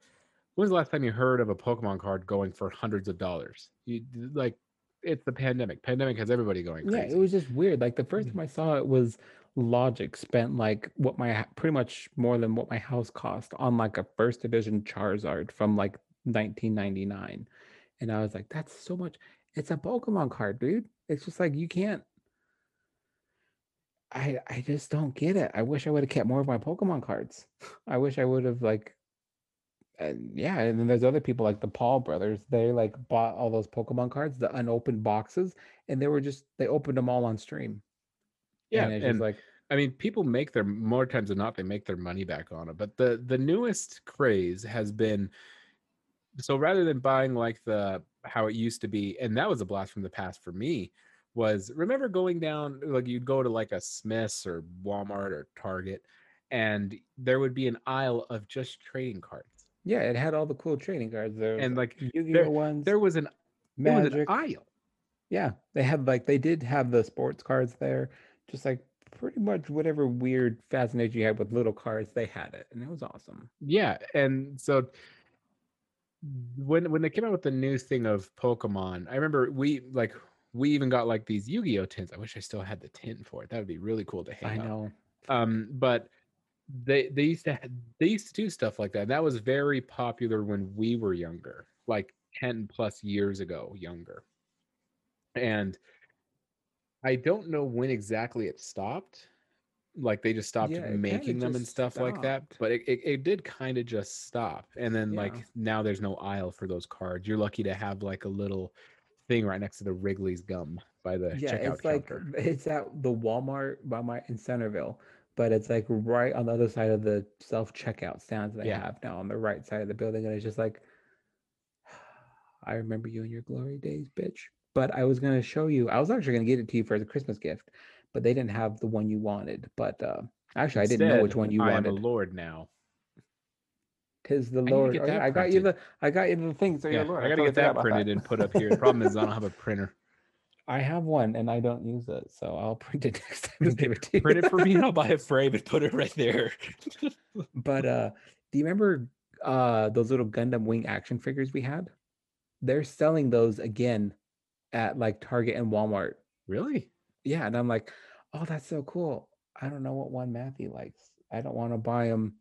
when was the last time you heard of a Pokemon card going for hundreds of dollars? You like it's the pandemic. Pandemic has everybody going crazy. Yeah, it was just weird. Like the first time I saw it was Logitech spent like what my pretty much more than what my house cost on like a first edition Charizard from like nineteen ninety-nine, and I was like, that's so much. It's a Pokemon card, dude. It's just like you can't. I, I just don't get it. I wish I would have kept more of my Pokemon cards. I wish I would have like, and yeah. And then there's other people like the Paul brothers. They like bought all those Pokemon cards, the unopened boxes, and they were just they opened them all on stream. Yeah, and, it's and just like I mean, people make their more times than not they make their money back on it. But the the newest craze has been so rather than buying like the how it used to be. And that was a blast from the past for me. Was, remember going down, like you'd go to like a Smith's or Walmart or Target, and there would be an aisle of just trading cards. Yeah, it had all the cool trading cards. There and like Yu-Gi-Oh there, ones. There was an Magic. There was an aisle. Yeah, they had like they did have the sports cards there, just like pretty much whatever weird fascination you had with little cards, they had it, and it was awesome. Yeah, and so when when they came out with the new thing of Pokemon, I remember we like we even got like these Yu-Gi-Oh tins. I wish I still had the tin for it. That would be really cool to hang. I know. Um, but they they used to have, they used to do stuff like that. That was very popular when we were younger, like ten plus years ago, younger. And I don't know when exactly it stopped. Like they just stopped yeah, making them and stuff stopped. like that. But it, it, it did kind of just stop. And then yeah. like now there's no aisle for those cards. You're lucky to have like a little thing right next to the Wrigley's gum by the yeah, checkout it's counter. Like, it's at the Walmart by my in Centerville, but it's like right on the other side of the self-checkout stands they yeah. have now on the right side of the building. And it's just like, I remember you in your glory days, bitch. But I was going to show you, I was actually going to get it to you for the Christmas gift, but they didn't have the one you wanted. But uh, actually, Instead, I didn't know which one you I wanted. I am the Lord now. Because the I Lord, oh, yeah, I got you the, I got you the thing. So yeah, you're Lord. I got to get that printed that. and put up here. The problem is I don't have a printer. I have one and I don't use it. So I'll print it next time and give it to you. Print it for me and I'll buy a frame and put it right there. But uh, do you remember uh, those little Gundam Wing action figures we had? They're selling those again at like Target and Walmart. Really? Yeah. And I'm like, oh, that's so cool. I don't know what one Matthew likes. I don't want to buy him.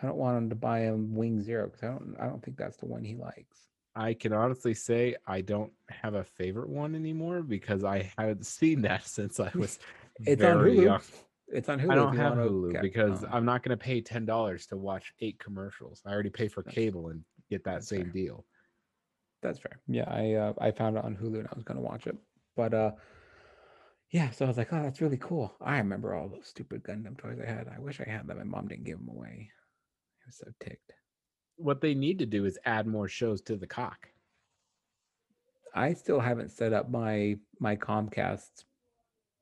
I don't want him to buy him Wing Zero because I don't. I don't think that's the one he likes. I can honestly say I don't have a favorite one anymore because I haven't seen that since I was it's very on Hulu. Young. It's on Hulu. I don't have Hulu to... because oh. I'm not going to pay ten dollars to watch eight commercials. I already pay for that's cable and get that same fair. deal. That's fair. Yeah, I uh, I found it on Hulu and I was going to watch it. But uh, yeah, so I was like, oh, that's really cool. I remember all those stupid Gundam toys I had. I wish I had them. My mom didn't give them away. I was so ticked. What they need to do is add more shows to the cock. I still haven't set up my my Comcast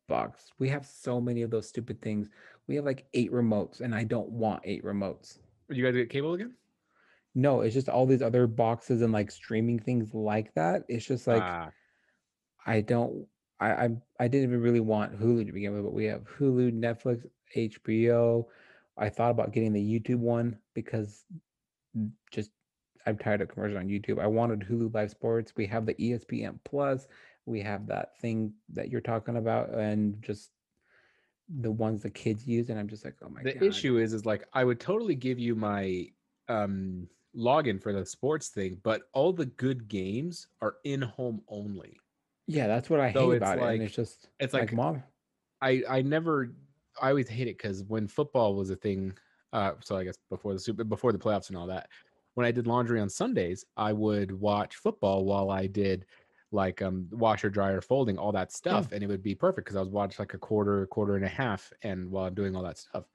box. We have so many of those stupid things. We have like eight remotes and I don't want eight remotes. You guys get cable again? No, it's just all these other boxes and like streaming things like that. It's just like ah. I don't I, I I didn't even really want Hulu to begin with, but we have Hulu, Netflix, H B O. I thought about getting the YouTube one because just I'm tired of commercials on YouTube. I wanted Hulu Live Sports. We have the E S P N Plus. We have that thing that you're talking about and just the ones the kids use. And I'm just like, oh my God. The issue is is like I would totally give you my um login for the sports thing, but all the good games are in home only. Yeah, that's what I so hate about like, it. And it's just it's like, like mom. I I never I always hate it because when football was a thing, uh, so I guess before the super before the playoffs and all that, when I did laundry on Sundays, I would watch football while I did like um washer, dryer, folding, all that stuff, yeah. and it would be perfect because I was watching like a quarter, quarter and a half, and while I'm doing all that stuff.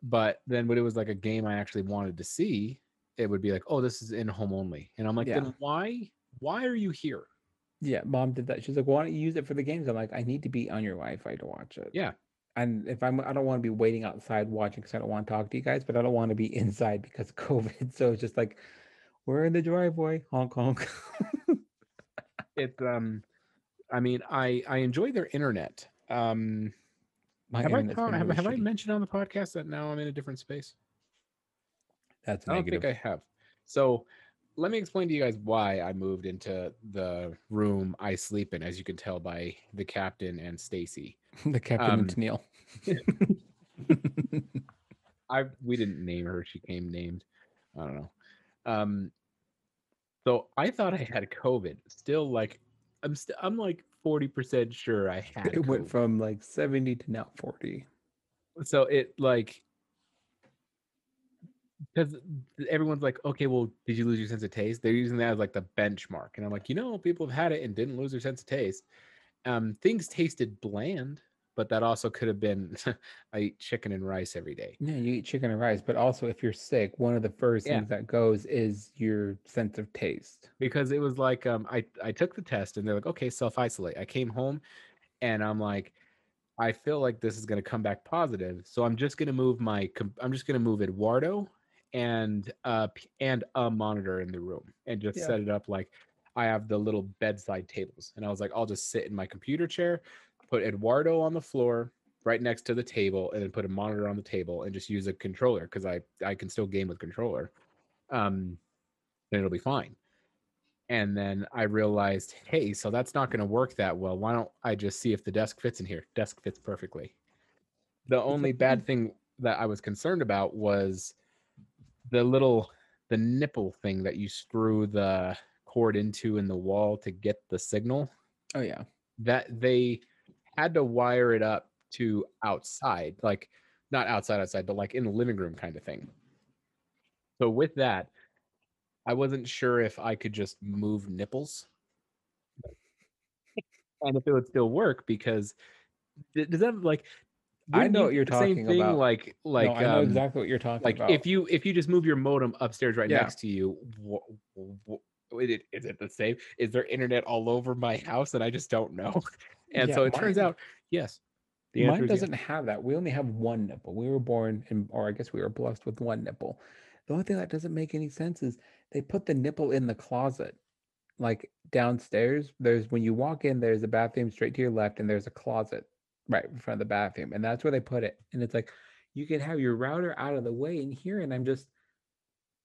But then when it was like a game I actually wanted to see, it would be like, oh, this is in home only. And I'm like, yeah. then why, why are you here? Yeah. Mom did that. She's like, well, why don't you use it for the games? I'm like, I need to be on your Wi-Fi to watch it. Yeah. And if I'm, I don't want to be waiting outside watching because I don't want to talk to you guys, but I don't want to be inside because of COVID. So it's just like, we're in the driveway, honk, honk. It's, um, I mean, I, I enjoy their internet. Um, My have I, con- really have, have I mentioned on the podcast that now I'm in a different space? That's I don't negative. think I have. So let me explain to you guys why I moved into the room I sleep in, as you can tell by the captain and Stacy. The captain um, and Tennille. I we didn't name her. She came named. I don't know. Um, so I thought I had COVID. Still, like I'm. St- I'm like. forty percent sure I had it COVID. Went from like seventy to now forty. So it like because everyone's like, okay, well, did you lose your sense of taste? They're using that as like the benchmark. And I'm like, you know, people have had it and didn't lose their sense of taste. Um, things tasted bland, but that also could have been, I eat chicken and rice every day. Yeah, you eat chicken and rice, but also if you're sick, one of the first yeah. things that goes is your sense of taste. Because it was like, um, I, I took the test and they're like, okay, self-isolate. I came home and I'm like, I feel like this is going to come back positive. So I'm just going to move my, I'm just going to move Eduardo and uh and a monitor in the room and just yeah. set it up like I have the little bedside tables. And I was like, I'll just sit in my computer chair, put Eduardo on the floor right next to the table, and then put a monitor on the table and just use a controller because I, I can still game with controller. Um, then it'll be fine. And then I realized, hey, so that's not going to work that well. Why don't I just see if the desk fits in here? Desk fits perfectly. The only bad thing that I was concerned about was the little, the nipple thing that you screw the cord into in the wall to get the signal. Oh, yeah. That they had to wire it up to outside, like not outside, outside, but like in the living room kind of thing. So with that, I wasn't sure if I could just move nipples and if it would still work, because does that like, I know what you're talking same thing, about. Like, like, no, I know um, exactly what you're talking like about. If you, if you just move your modem upstairs right yeah. next to you, wh- wh- is, it, is it the same? Is there internet all over my house that I just don't know? And yeah, so it mine, turns out, yes. The mine doesn't yes. have that. We only have one nipple. We were born in, or I guess we were blessed with one nipple. The only thing that doesn't make any sense is they put the nipple in the closet, like downstairs. There's when you walk in, there's a bathroom straight to your left, and there's a closet right in front of the bathroom, and that's where they put it. And it's like you can have your router out of the way in here, and I'm just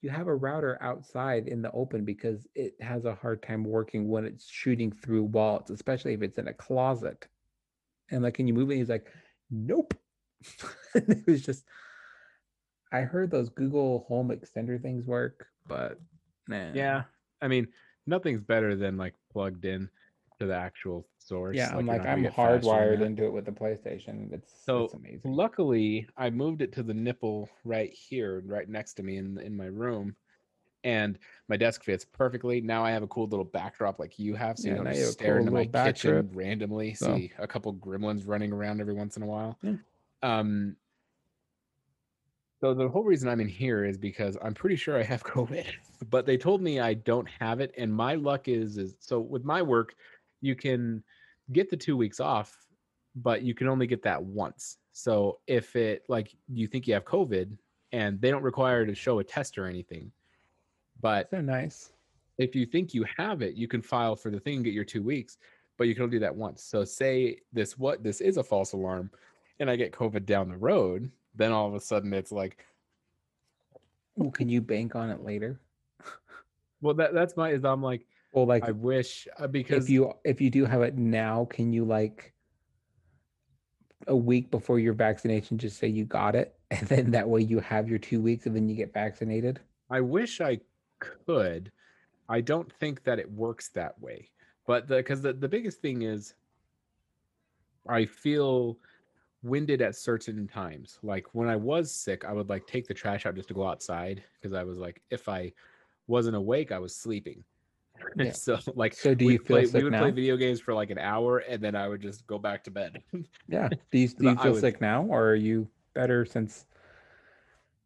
you have a router outside in the open because it has a hard time working when it's shooting through walls, especially if it's in a closet. And like, can you move it? And he's like, nope. It was just. I heard those Google Home Extender things work, but man. Yeah. I mean, nothing's better than like plugged in to the actual source. Yeah, like, I'm like, I'm hardwired into it with the PlayStation. It's, so it's amazing. Luckily, I moved it to the nipple right here, right next to me in, in my room. And my desk fits perfectly. Now I have a cool little backdrop like you have. So yeah, you don't just stare cool into my kitchen trip. randomly. So. See a couple gremlins running around every once in a while. Yeah. Um. So the whole reason I'm in here is because I'm pretty sure I have COVID, but they told me I don't have it. And my luck is, is so with my work, you can get the two weeks off, but you can only get that once. So if it like you think you have COVID and they don't require to show a test or anything, but so nice. If you think you have it, you can file for the thing and get your two weeks, but you can only do that once. So say this, what this is a false alarm and I get COVID down the road. Then all of a sudden it's like, well, can you bank on it later? Well, that that's my is I'm like, well, like I wish uh, because if you if you do have it now, can you like a week before your vaccination just say you got it, and then that way you have your two weeks and then you get vaccinated? I wish I could. I don't think that it works that way, but the because the, the biggest thing is, I feel. Winded at certain times. Like when I was sick, I would like take the trash out just to go outside because I was like, if I wasn't awake, I was sleeping. Yeah. So like, so do you feel play, sick we would now? Play video games for like an hour and then I would just go back to bed. Yeah. Do you, do you feel was, sick now, or are you better since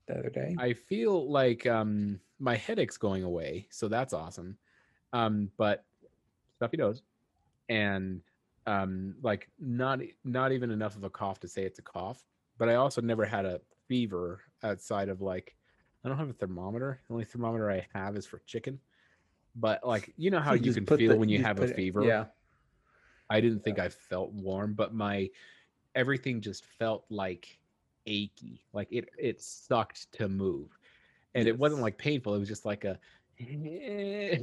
the other day? I feel like um my headache's going away, so that's awesome. Um, but stuffy nose and. Um, like not not even enough of a cough to say it's a cough, but I also never had a fever outside of like, I don't have a thermometer. The only thermometer I have is for chicken. But like, you know how you, you can feel the, when you, you have a fever? It, yeah. I didn't think yeah. I felt warm, but my, everything just felt like achy. Like it, it sucked to move. And yes. It wasn't like painful. It was just like a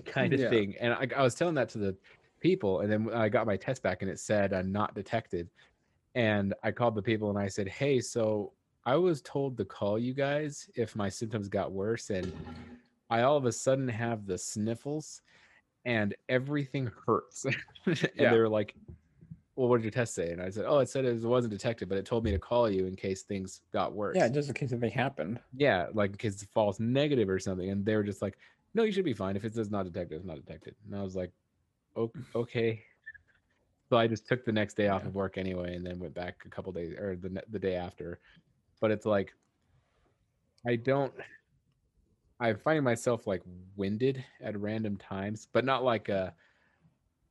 kind of yeah. thing. And I, I was telling that to the people, and then I got my test back and it said uh, not detected, and I called the people and I said, hey, so I was told to call you guys if my symptoms got worse, and I all of a sudden have the sniffles and everything hurts. And yeah. They were like, well, what did your test say? And I said, oh, it said it wasn't detected, but it told me to call you in case things got worse. Yeah, just in case something happened. Yeah, like in case it's false negative or something. And they were just like, no, you should be fine. If it says not detected, it's not detected. And I was like, okay. So I just took the next day off yeah. of work anyway, and then went back a couple days or the the day after. But it's like, I don't, I find myself like winded at random times, but not like a,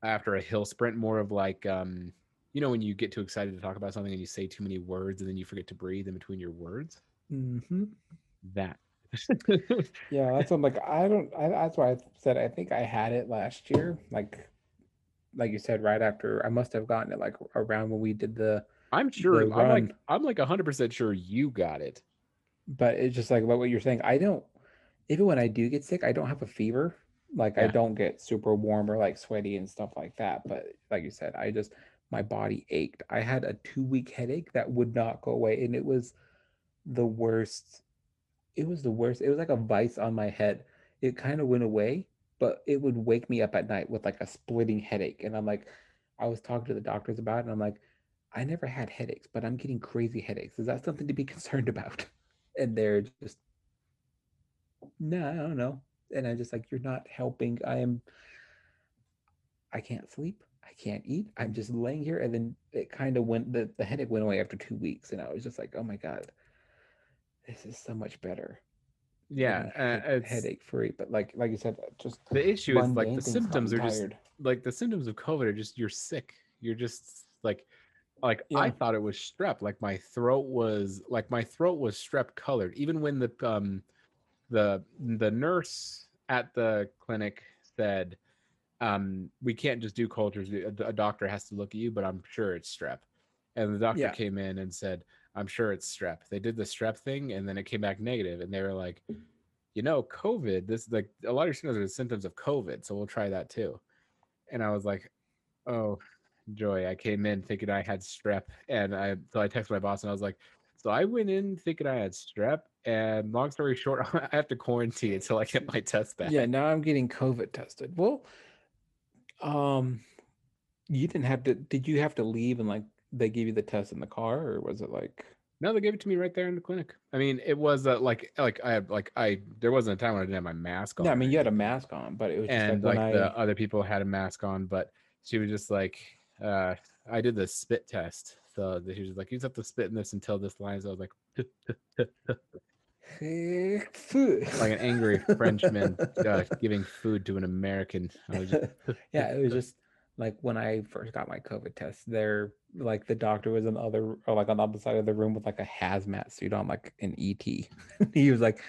after a hill sprint, more of like, um, you know, when you get too excited to talk about something and you say too many words and then you forget to breathe in between your words. Mm-hmm. That. Yeah, that's what I'm like, I don't, I, that's why I said, I think I had it last year. Like, like you said, right after, I must have gotten it like around when we did the, I'm sure, the I'm like, I'm like one hundred percent sure you got it. But it's just like, like what you're saying, I don't, even when I do get sick, I don't have a fever. Like yeah. I don't get super warm or like sweaty and stuff like that. But like you said, I just, my body ached. I had a two week headache that would not go away. And it was the worst. It was the worst. It was like a vice on my head. It kind of went away, but it would wake me up at night with like a splitting headache. And I'm like, I was talking to the doctors about it, and I'm like, I never had headaches, but I'm getting crazy headaches. Is that something to be concerned about? And they're just, no, nah, I don't know. And I'm just like, you're not helping. I am, I can't sleep. I can't eat. I'm just laying here. And then it kind of went, the, the headache went away after two weeks. And I was just like, oh my God, this is so much better. Yeah. Uh, it's headache free. But like, like you said, just the issue is like the symptoms are just like the symptoms of COVID are just, you're sick. You're just like, like yeah. I thought it was strep. Like my throat was like, my throat was strep colored. Even when the, um, the the nurse at the clinic said um we can't just do cultures, a doctor has to look at you, but I'm sure it's strep. And the doctor yeah. came in and said, I'm sure it's strep. They did the strep thing and then it came back negative, and they were like, you know, COVID, this like a lot of your symptoms are the symptoms of COVID, so we'll try that too. And I was like, oh joy, I came in thinking I had strep. And I so I texted my boss and I was like, so I went in thinking I had strep, and long story short, I have to quarantine until I get my test back. Yeah, now I'm getting COVID tested. Well, um, you didn't have to, did you have to leave and like, they gave you the test in the car, or was it like? No, they gave it to me right there in the clinic. I mean, it was uh, like, like I had, like I, there wasn't a time when I didn't have my mask on. Yeah, I mean, you had a mask on, but it was just and like, like I... the other people had a mask on, but she was just like, uh, I did the spit test. So he was like, you just have to spit in this until this lines. I was like, like an angry Frenchman uh, giving food to an American. I was just yeah, it was just like when I first got my COVID test, there, like the doctor was on the other, or like on the other side of the room with like a hazmat suit on, like an E T. He was like,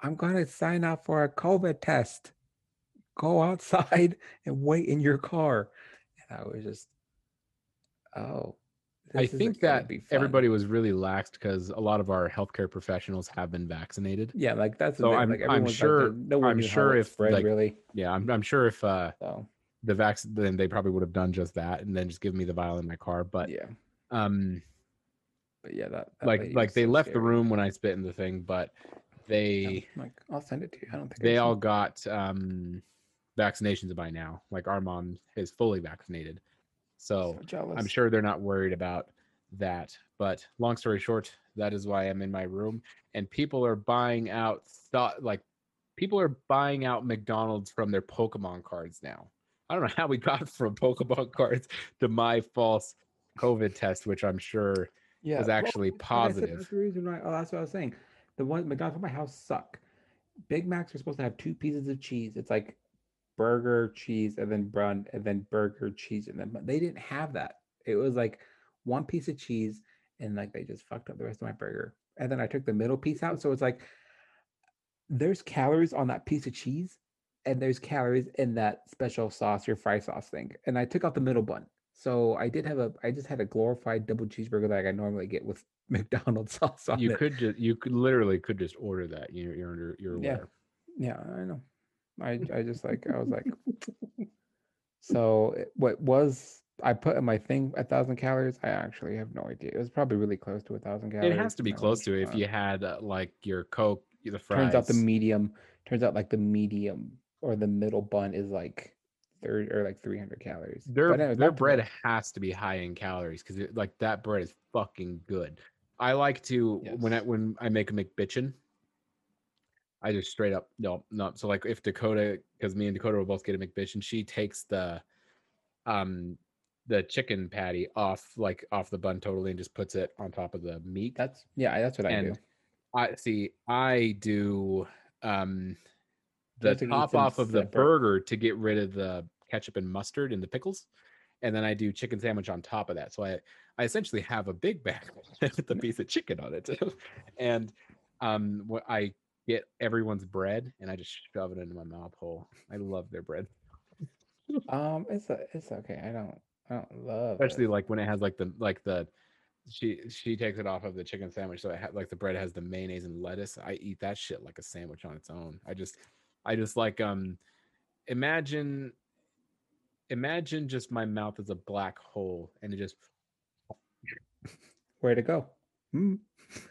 I'm going to sign up for a COVID test. Go outside and wait in your car. And I was just, oh. This I think that everybody was really laxed because a lot of our healthcare professionals have been vaccinated. Yeah, like that's so. I'm, like I'm sure. Like, no I'm sure if spread, like, really. Yeah, I'm. I'm sure if uh, so. the vaccine, then they probably would have done just that, and then just give me the vial in my car. But yeah, um, but yeah, that, that like like they so left scary. the room when I spit in the thing, but they yeah, like I'll send it to you. I don't think they all got um vaccinations by now. Like our mom is fully vaccinated. So, so I'm sure they're not worried about that. But long story short, that is why I'm in my room. And people are buying out th- like people are buying out McDonald's from their Pokemon cards now. I don't know how we got from Pokemon cards to my false COVID test, which I'm sure yeah. was actually well, positive. That's the reason why, oh, that's what I was saying. The ones McDonald's at my house suck. Big Macs are supposed to have two pieces of cheese. It's like burger, cheese, and then bun, and then burger, cheese, and then bun. They didn't have that. It was like one piece of cheese, and like they just fucked up the rest of my burger. And then I took the middle piece out, so it's like there's calories on that piece of cheese, and there's calories in that special sauce, your fry sauce thing. And I took out the middle bun, so I did have a, I just had a glorified double cheeseburger like I normally get with McDonald's sauce on you it. You could just, you could literally could just order that. You're, you're under, you're aware. Yeah, yeah, I know. I, I just like, I was like, so what was, I put in my thing a thousand calories. I actually have no idea. It was probably really close to a thousand calories. It has to be close to it if you had uh, like your Coke, the fries. Turns out the medium, turns out like the medium or the middle bun is like thirty or like three hundred calories. Their, anyway, their bread has to be high in calories because like that bread is fucking good. I like to, yes. when I, when I make a McBitchin, I just straight up, no, no. So like if Dakota, because me and Dakota will both get a McBitch, and she takes the um the chicken patty off, like off the bun totally, and just puts it on top of the meat. That's yeah, that's what and I do. I see. I do um, the top off of separate. the burger to get rid of the ketchup and mustard and the pickles, and then I do chicken sandwich on top of that. So I, I essentially have a big bag with a piece of chicken on it too, and um, what I get everyone's bread and I just shove it into my mouth hole. I love their bread. um, it's a, it's okay. I don't. I don't love especially it. Like when it has like the like the she she takes it off of the chicken sandwich, so it ha- like the bread has the mayonnaise and lettuce. I eat that shit like a sandwich on its own. I just I just like um imagine imagine just my mouth as a black hole and it just where to go. Mm.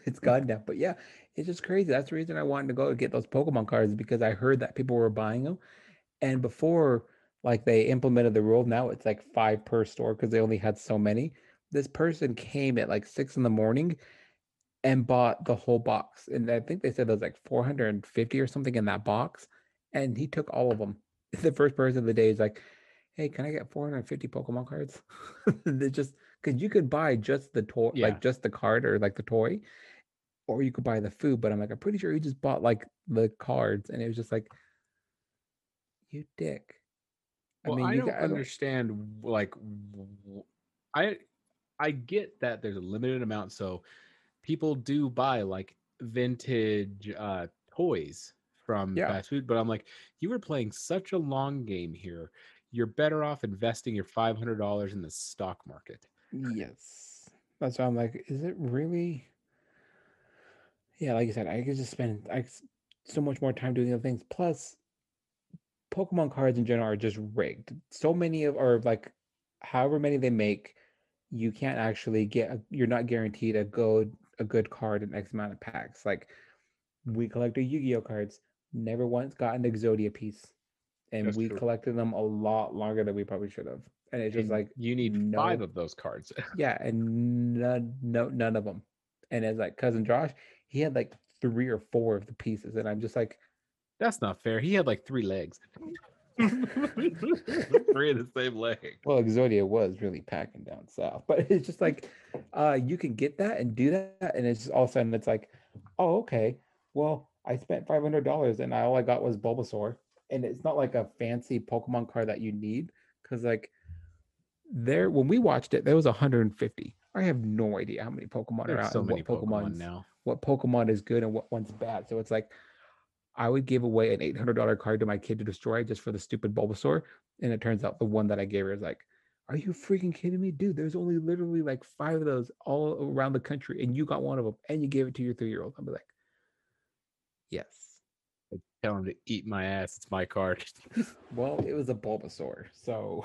It's gone now, but yeah, it's just crazy. That's the reason I wanted to go get those Pokemon cards, because I heard that people were buying them, and before. Like they implemented the rule. Now it's like five per store because they only had so many. This person came at like six in the morning and bought the whole box. And I think they said there was like four hundred fifty or something in that box. And he took all of them. The first person of the day is like, hey, can I get four hundred fifty Pokemon cards? They just, because you could buy just the toy, yeah. like just the card or like the toy, or you could buy the food. But I'm like, I'm pretty sure he just bought like the cards. And it was just like, you dick. Well, I, mean, I don't got, understand, I don't... like, I I get that there's a limited amount, so people do buy, like, vintage uh, toys from yeah. fast food, but I'm like, you were playing such a long game here. You're better off investing your five hundred dollars in the stock market. Yes. That's why I'm like, is it really? Yeah, like you said, I could just spend I could so much more time doing other things. Plus, Pokemon cards in general are just rigged. So many of, or like, however many they make, you can't actually get. A, you're not guaranteed a good a good card in X amount of packs. Like, we collected Yu-Gi-Oh cards, never once gotten an Exodia piece, and that's we true. collected them a lot longer than we probably should have. And it's and just like you need no, five of those cards. Yeah, and none, no, none of them. And as like cousin Josh, he had like three or four of the pieces, and I'm just like. That's not fair. He had like three legs. Three in the same leg. Well, Exodia was really packing down south, but it's just like, uh, you can get that and do that, and it's just all of a sudden it's like, oh, okay. Well, I spent five hundred dollars, and all I got was Bulbasaur, and it's not like a fancy Pokemon card that you need, because like, there when we watched it, there was one hundred and fifty. I have no idea how many Pokemon there are out, so and what Pokemon now, what Pokemon is good and what one's bad. So it's like. I would give away an eight hundred dollars card to my kid to destroy just for the stupid Bulbasaur. And it turns out the one that I gave her is like, are you freaking kidding me? Dude, there's only literally like five of those all around the country. And you got one of them and you gave it to your three-year-old. I'd be like, yes. I tell him to eat my ass. It's my card. Well, it was a Bulbasaur. So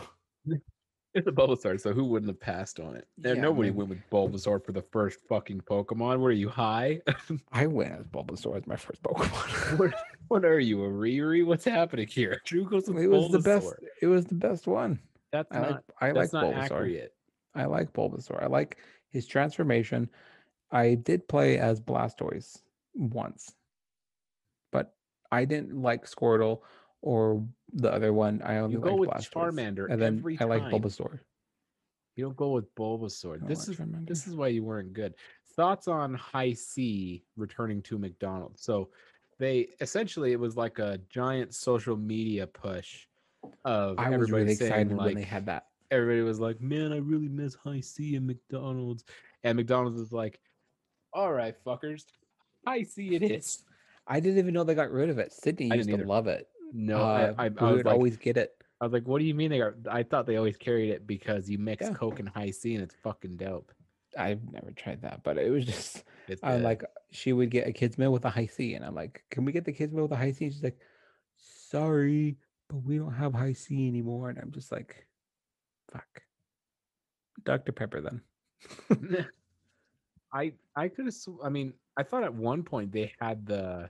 it's a Bulbasaur. So who wouldn't have passed on it? Yeah, nobody I mean, went with Bulbasaur for the first fucking Pokemon. What are you, high? I went as Bulbasaur as my first Pokemon. what, what are you, a Riri? What's happening here? Drew goes with it was Bulbasaur. The best. It was the best one. That's I not. Like, I that's like not Bulbasaur. Accurate. I like Bulbasaur. I like his transformation. I did play as Blastoise once, but I didn't like Squirtle. Or the other one, I only you go like with Charmander, and then every I time. Like Bulbasaur. You don't go with Bulbasaur. This like is Charmander. This is why you weren't good. Thoughts on High C returning to McDonald's? So they essentially it was like a giant social media push of I was really saying, excited like, when they had that. Everybody was like, "Man, I really miss High C and McDonald's," and McDonald's was like, "All right, fuckers, High C it is." I didn't even know they got rid of it. Sydney used to love it. No, uh, I, I, I would like, always get it. I was like, "What do you mean they are?" I thought they always carried it because you mix yeah. Coke and High C, and it's fucking dope. I've never tried that, but it was just. It's I'm like, she would get a kids meal with a High C, and I'm like, "Can we get the kids meal with a High C?" And she's like, "Sorry, but we don't have High C anymore." And I'm just like, "Fuck, Doctor Pepper." Then, I I could have. I mean, I thought at one point they had the.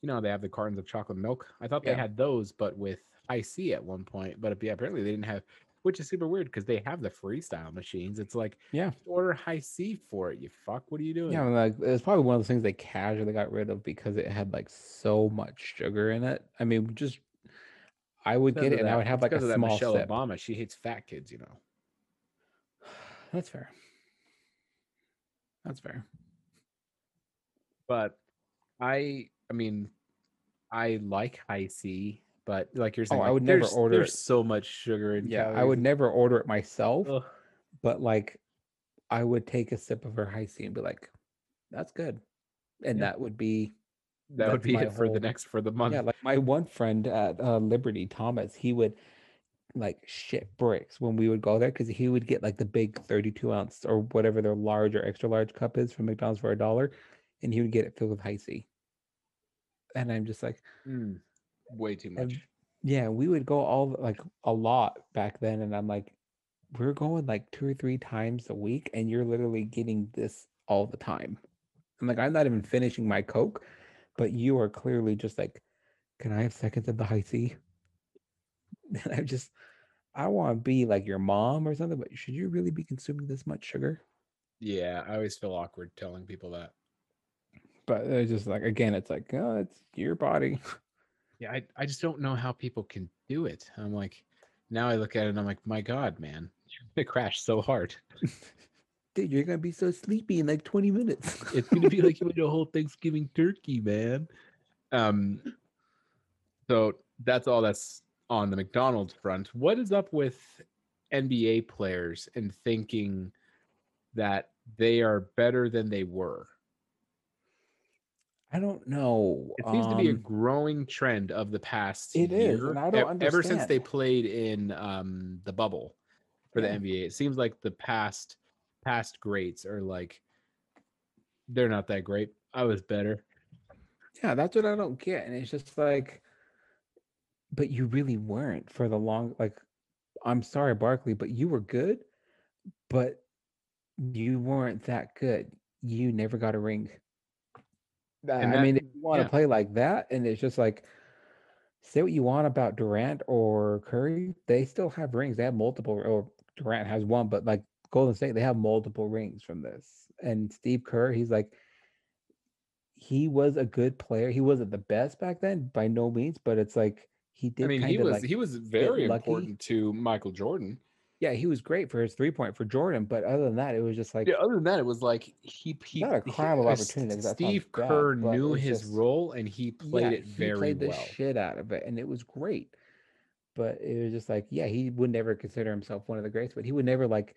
You know, they have the cartons of chocolate milk. I thought yeah. they had those, but with I C at one point. But yeah, apparently they didn't have, which is super weird because they have the freestyle machines. It's like, yeah, order I C for it. You fuck, what are you doing? Yeah, like, it's probably one of those things they casually got rid of because it had like so much sugar in it. I mean, just I would because get it, and I would have like a small sip. Michelle Obama, she hates fat kids, you know. That's fair. That's fair. But I, I mean, I like high C, but like you're saying, oh, like, I would never order. There's it. So much sugar in. Yeah, calories. I would never order it myself. Ugh. But like, I would take a sip of her high C and be like, "That's good," and yeah. that would be. That would be it for whole, the next for the month. Yeah, like my one friend at uh, Liberty, Thomas, he would like shit bricks when we would go there because he would get like the big thirty-two ounce or whatever their large or extra large cup is from McDonald's for a dollar, and he would get it filled with high C. And I'm just like, mm, way too much. And, yeah, we would go all like a lot back then, and I'm like, we're going like two or three times a week, and you're literally getting this all the time. I'm like, I'm not even finishing my Coke. But you are clearly just like, can I have seconds of the high C? And I'm just, I want to be like your mom or something, but should you really be consuming this much sugar? Yeah, I always feel awkward telling people that. But it's just like, again, it's like, oh, it's your body. Yeah, I, I just don't know how people can do it. I'm like, now I look at it and I'm like, my God, man, you're going to crash so hard. Dude, you're gonna be so sleepy in like twenty minutes. It's gonna be like you ate a whole Thanksgiving turkey, man. Um, so that's all that's on the McDonald's front. What is up with N B A players and thinking that they are better than they were? I don't know. It seems um, to be a growing trend of the past it year. It is, and I don't e- understand. Ever since they played in um, the bubble for the yeah. N B A, it seems like the past. Past greats are like, they're not that great. I was better. Yeah, that's what I don't get. And it's just like, but you really weren't for the long, like, I'm sorry, Barkley, but you were good, but you weren't that good. You never got a ring. That, I mean, if you want to yeah. play like that, and it's just like, say what you want about Durant or Curry, they still have rings. They have multiple, or Durant has one, but like, Golden State, they have multiple rings from this. And Steve Kerr, he's like, he was a good player. He wasn't the best back then, by no means, but it's like he did. I mean, he was like he was very important to Michael Jordan. Yeah, he was great for his three point for Jordan, but other than that, it was just like yeah, other than that, it was like he he not a crime of opportunity. Steve Kerr knew his role and he played it very well. He played the shit out of it, and it was great. But it was just like, yeah, he would never consider himself one of the greats, but he would never like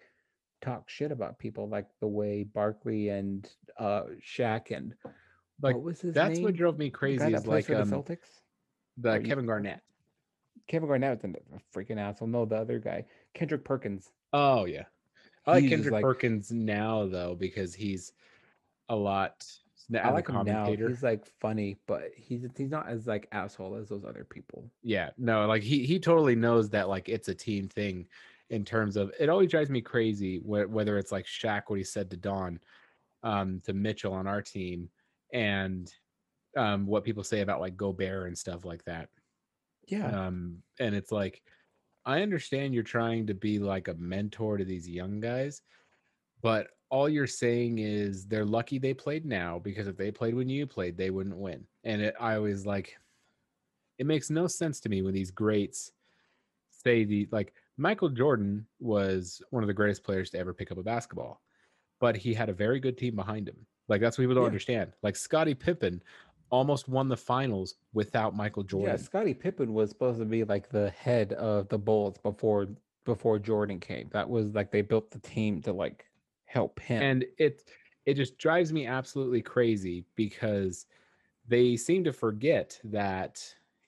talk shit about people like the way Barkley and uh Shaq and like what was his that's name? What drove me crazy is like um, the Celtics the or Kevin Garnett Kevin Garnett was a freaking asshole. No, the other guy, Kendrick Perkins. Oh yeah, I like he's Kendrick like, Perkins now though because he's a lot I like him now. He's like funny, but he's he's not as like asshole as those other people. Yeah, no, like he he totally knows that like it's a team thing. In terms of, it always drives me crazy wh- whether it's like Shaq, what he said to Don, um, to Mitchell on our team, and um, what people say about like Gobert and stuff like that. Yeah. Um, and it's like, I understand you're trying to be like a mentor to these young guys, but all you're saying is they're lucky they played now because if they played when you played, they wouldn't win. And it, I always like, it makes no sense to me when these greats say the like, Michael Jordan was one of the greatest players to ever pick up a basketball, but he had a very good team behind him. Like that's what people don't yeah. understand. Like Scottie Pippen almost won the finals without Michael Jordan. Yeah, Scottie Pippen was supposed to be like the head of the Bulls before before Jordan came. That was like they built the team to like help him. And it it just drives me absolutely crazy because they seem to forget that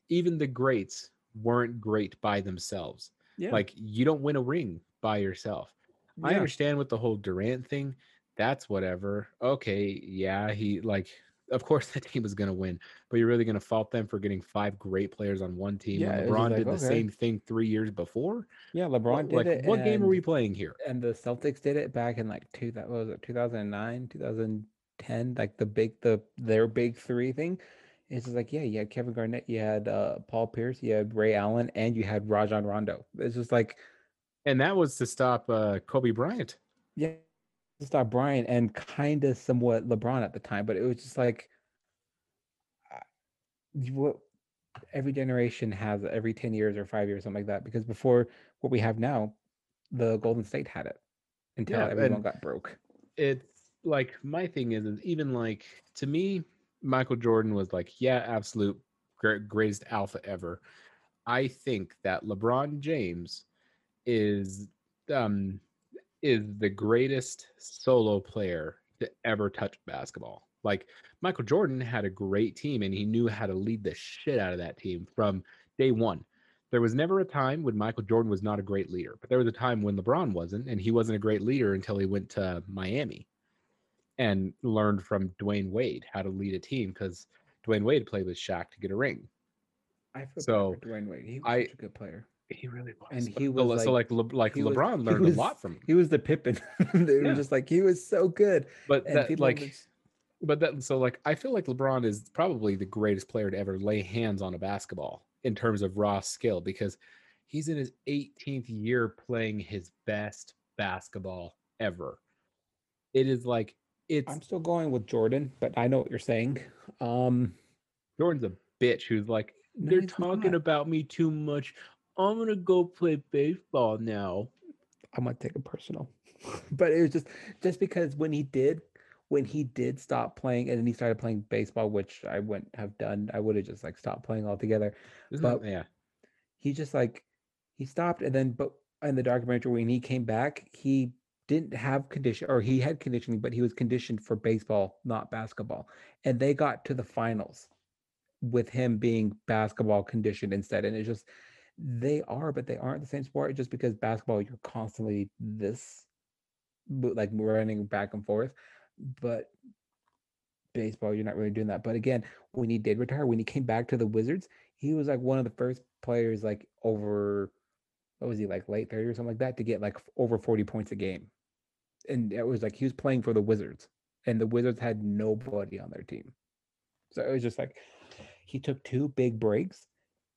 even the greats weren't great by themselves. Yeah. Like you don't win a ring by yourself. Yeah. I understand with the whole Durant thing. That's whatever. Okay. Yeah. He like, of course that team was going to win, but you're really going to fault them for getting five great players on one team. Yeah, LeBron like, did the okay. same thing three years before. Yeah. LeBron what, did like, it. What and, game are we playing here? And the Celtics did it back in like two, that was it two thousand nine, two thousand ten, like the big, the, their big three thing. It's just like, yeah, you had Kevin Garnett, you had uh, Paul Pierce, you had Ray Allen, and you had Rajon Rondo. It's just like... And that was to stop uh, Kobe Bryant. Yeah, to stop Bryant and kind of somewhat LeBron at the time. But it was just like... What, every generation has every ten years or five years, something like that. Because before what we have now, the Golden State had it. until yeah, everyone got broke. It's like, my thing is, is even like, to me, Michael Jordan was like, yeah, absolute greatest alpha ever. I think that LeBron James is um is the greatest solo player to ever touch basketball. Like, Michael Jordan had a great team, and he knew how to lead the shit out of that team from day one. There was never a time when Michael Jordan was not a great leader, but there was a time when LeBron wasn't, and he wasn't a great leader until he went to Miami and learned from Dwayne Wade how to lead a team, because Dwayne Wade played with Shaq to get a ring. I feel so bad for Dwayne Wade. He was I, such a good player. He really was. And he was like, so like, Le, like he LeBron was, learned was, a lot from him. He was the Pippen. They yeah. were just like, he was so good. But and that, like, was... but that, so like, I feel like LeBron is probably the greatest player to ever lay hands on a basketball in terms of raw skill, because he's in his eighteenth year playing his best basketball ever. It is like, it's. I'm still going with Jordan, but I know what you're saying. Um, Jordan's a bitch who's like, no, they're talking not. about me too much. I'm going to go play baseball now. I'm going to take it personal. But it was just just because when he did, when he did stop playing, and then he started playing baseball, which I wouldn't have done. I would have just like stopped playing altogether. Isn't but that, yeah. He just like, he stopped. And then, but in the documentary, when he came back, he didn't have condition, or he had conditioning, but he was conditioned for baseball, not basketball. And they got to the finals with him being basketball conditioned instead. And it's just, they are, but they aren't the same sport, just because basketball, you're constantly this, like running back and forth. But baseball, you're not really doing that. But again, when he did retire, when he came back to the Wizards, he was like one of the first players, like over, what was he, like late thirties or something like that, to get like over forty points a game. And it was like, he was playing for the Wizards, and the Wizards had nobody on their team. So it was just like, he took two big breaks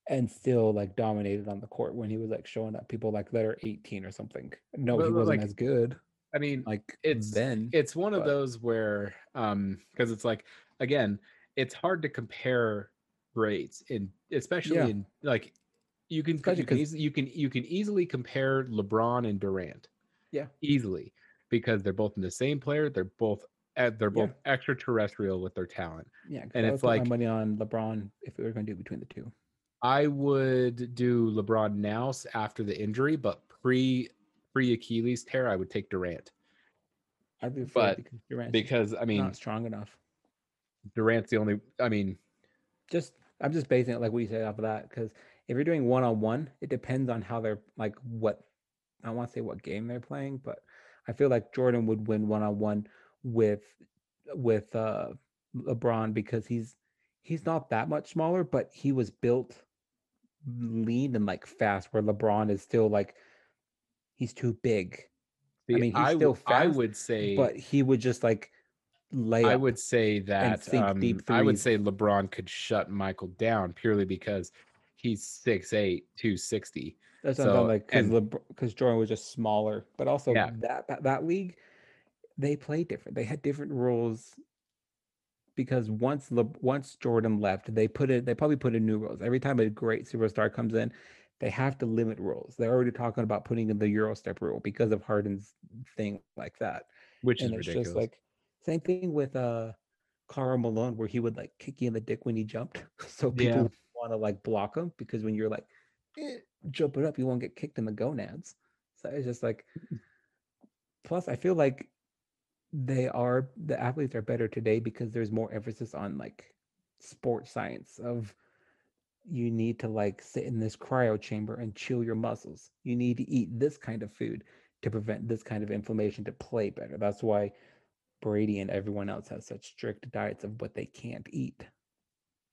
and still like dominated on the court when he was like showing up people like that are eighteen or something. No, but he wasn't like, as good. I mean, like it's then it's one but. of those where um because it's like, again, it's hard to compare grades in, especially yeah. in like you can you can, easily, you can you can easily compare LeBron and Durant. Yeah, easily, because they're both in the same player. They're both at they're both yeah. extraterrestrial with their talent. Yeah, and I it's like money on LeBron if we were going to do between the two. I would do LeBron now after the injury, but pre pre Achilles tear, I would take Durant. I'd be afraid because Durant's because I mean not strong enough. Durant's the only. I mean, just I'm just basing it like what you said off of that, because if you're doing one on one, it depends on how they're like what I don't want to say what game they're playing, but I feel like Jordan would win one on one with with uh, LeBron, because he's he's not that much smaller, but he was built lean and like fast, where LeBron is still like he's too big. See, I mean, he's I, still fast. I would say, but he would just like lay. I would say that um, deep I would say LeBron could shut Michael down purely because he's six eight, two sixty. That's so, what I'm like, because LeBron, Jordan was just smaller, but also yeah. that that league, they played different. They had different rules. Because once Le- once Jordan left, they put it. They probably put in new rules. Every time a great superstar comes in, they have to limit rules. They're already talking about putting in the Eurostep rule because of Harden's thing like that. Which and is it's ridiculous. Just like, same thing with uh, Karl Malone, where he would like kick you in the dick when he jumped. So people yeah. want to like block him, because when you're like, eh, jumping up, you won't get kicked in the gonads. So it's just like, plus I feel like they are the athletes are better today because there's more emphasis on like sports science of you need to like sit in this cryo chamber and chill your muscles. You need to eat this kind of food to prevent this kind of inflammation to play better. That's why Brady and everyone else has such strict diets of what they can't eat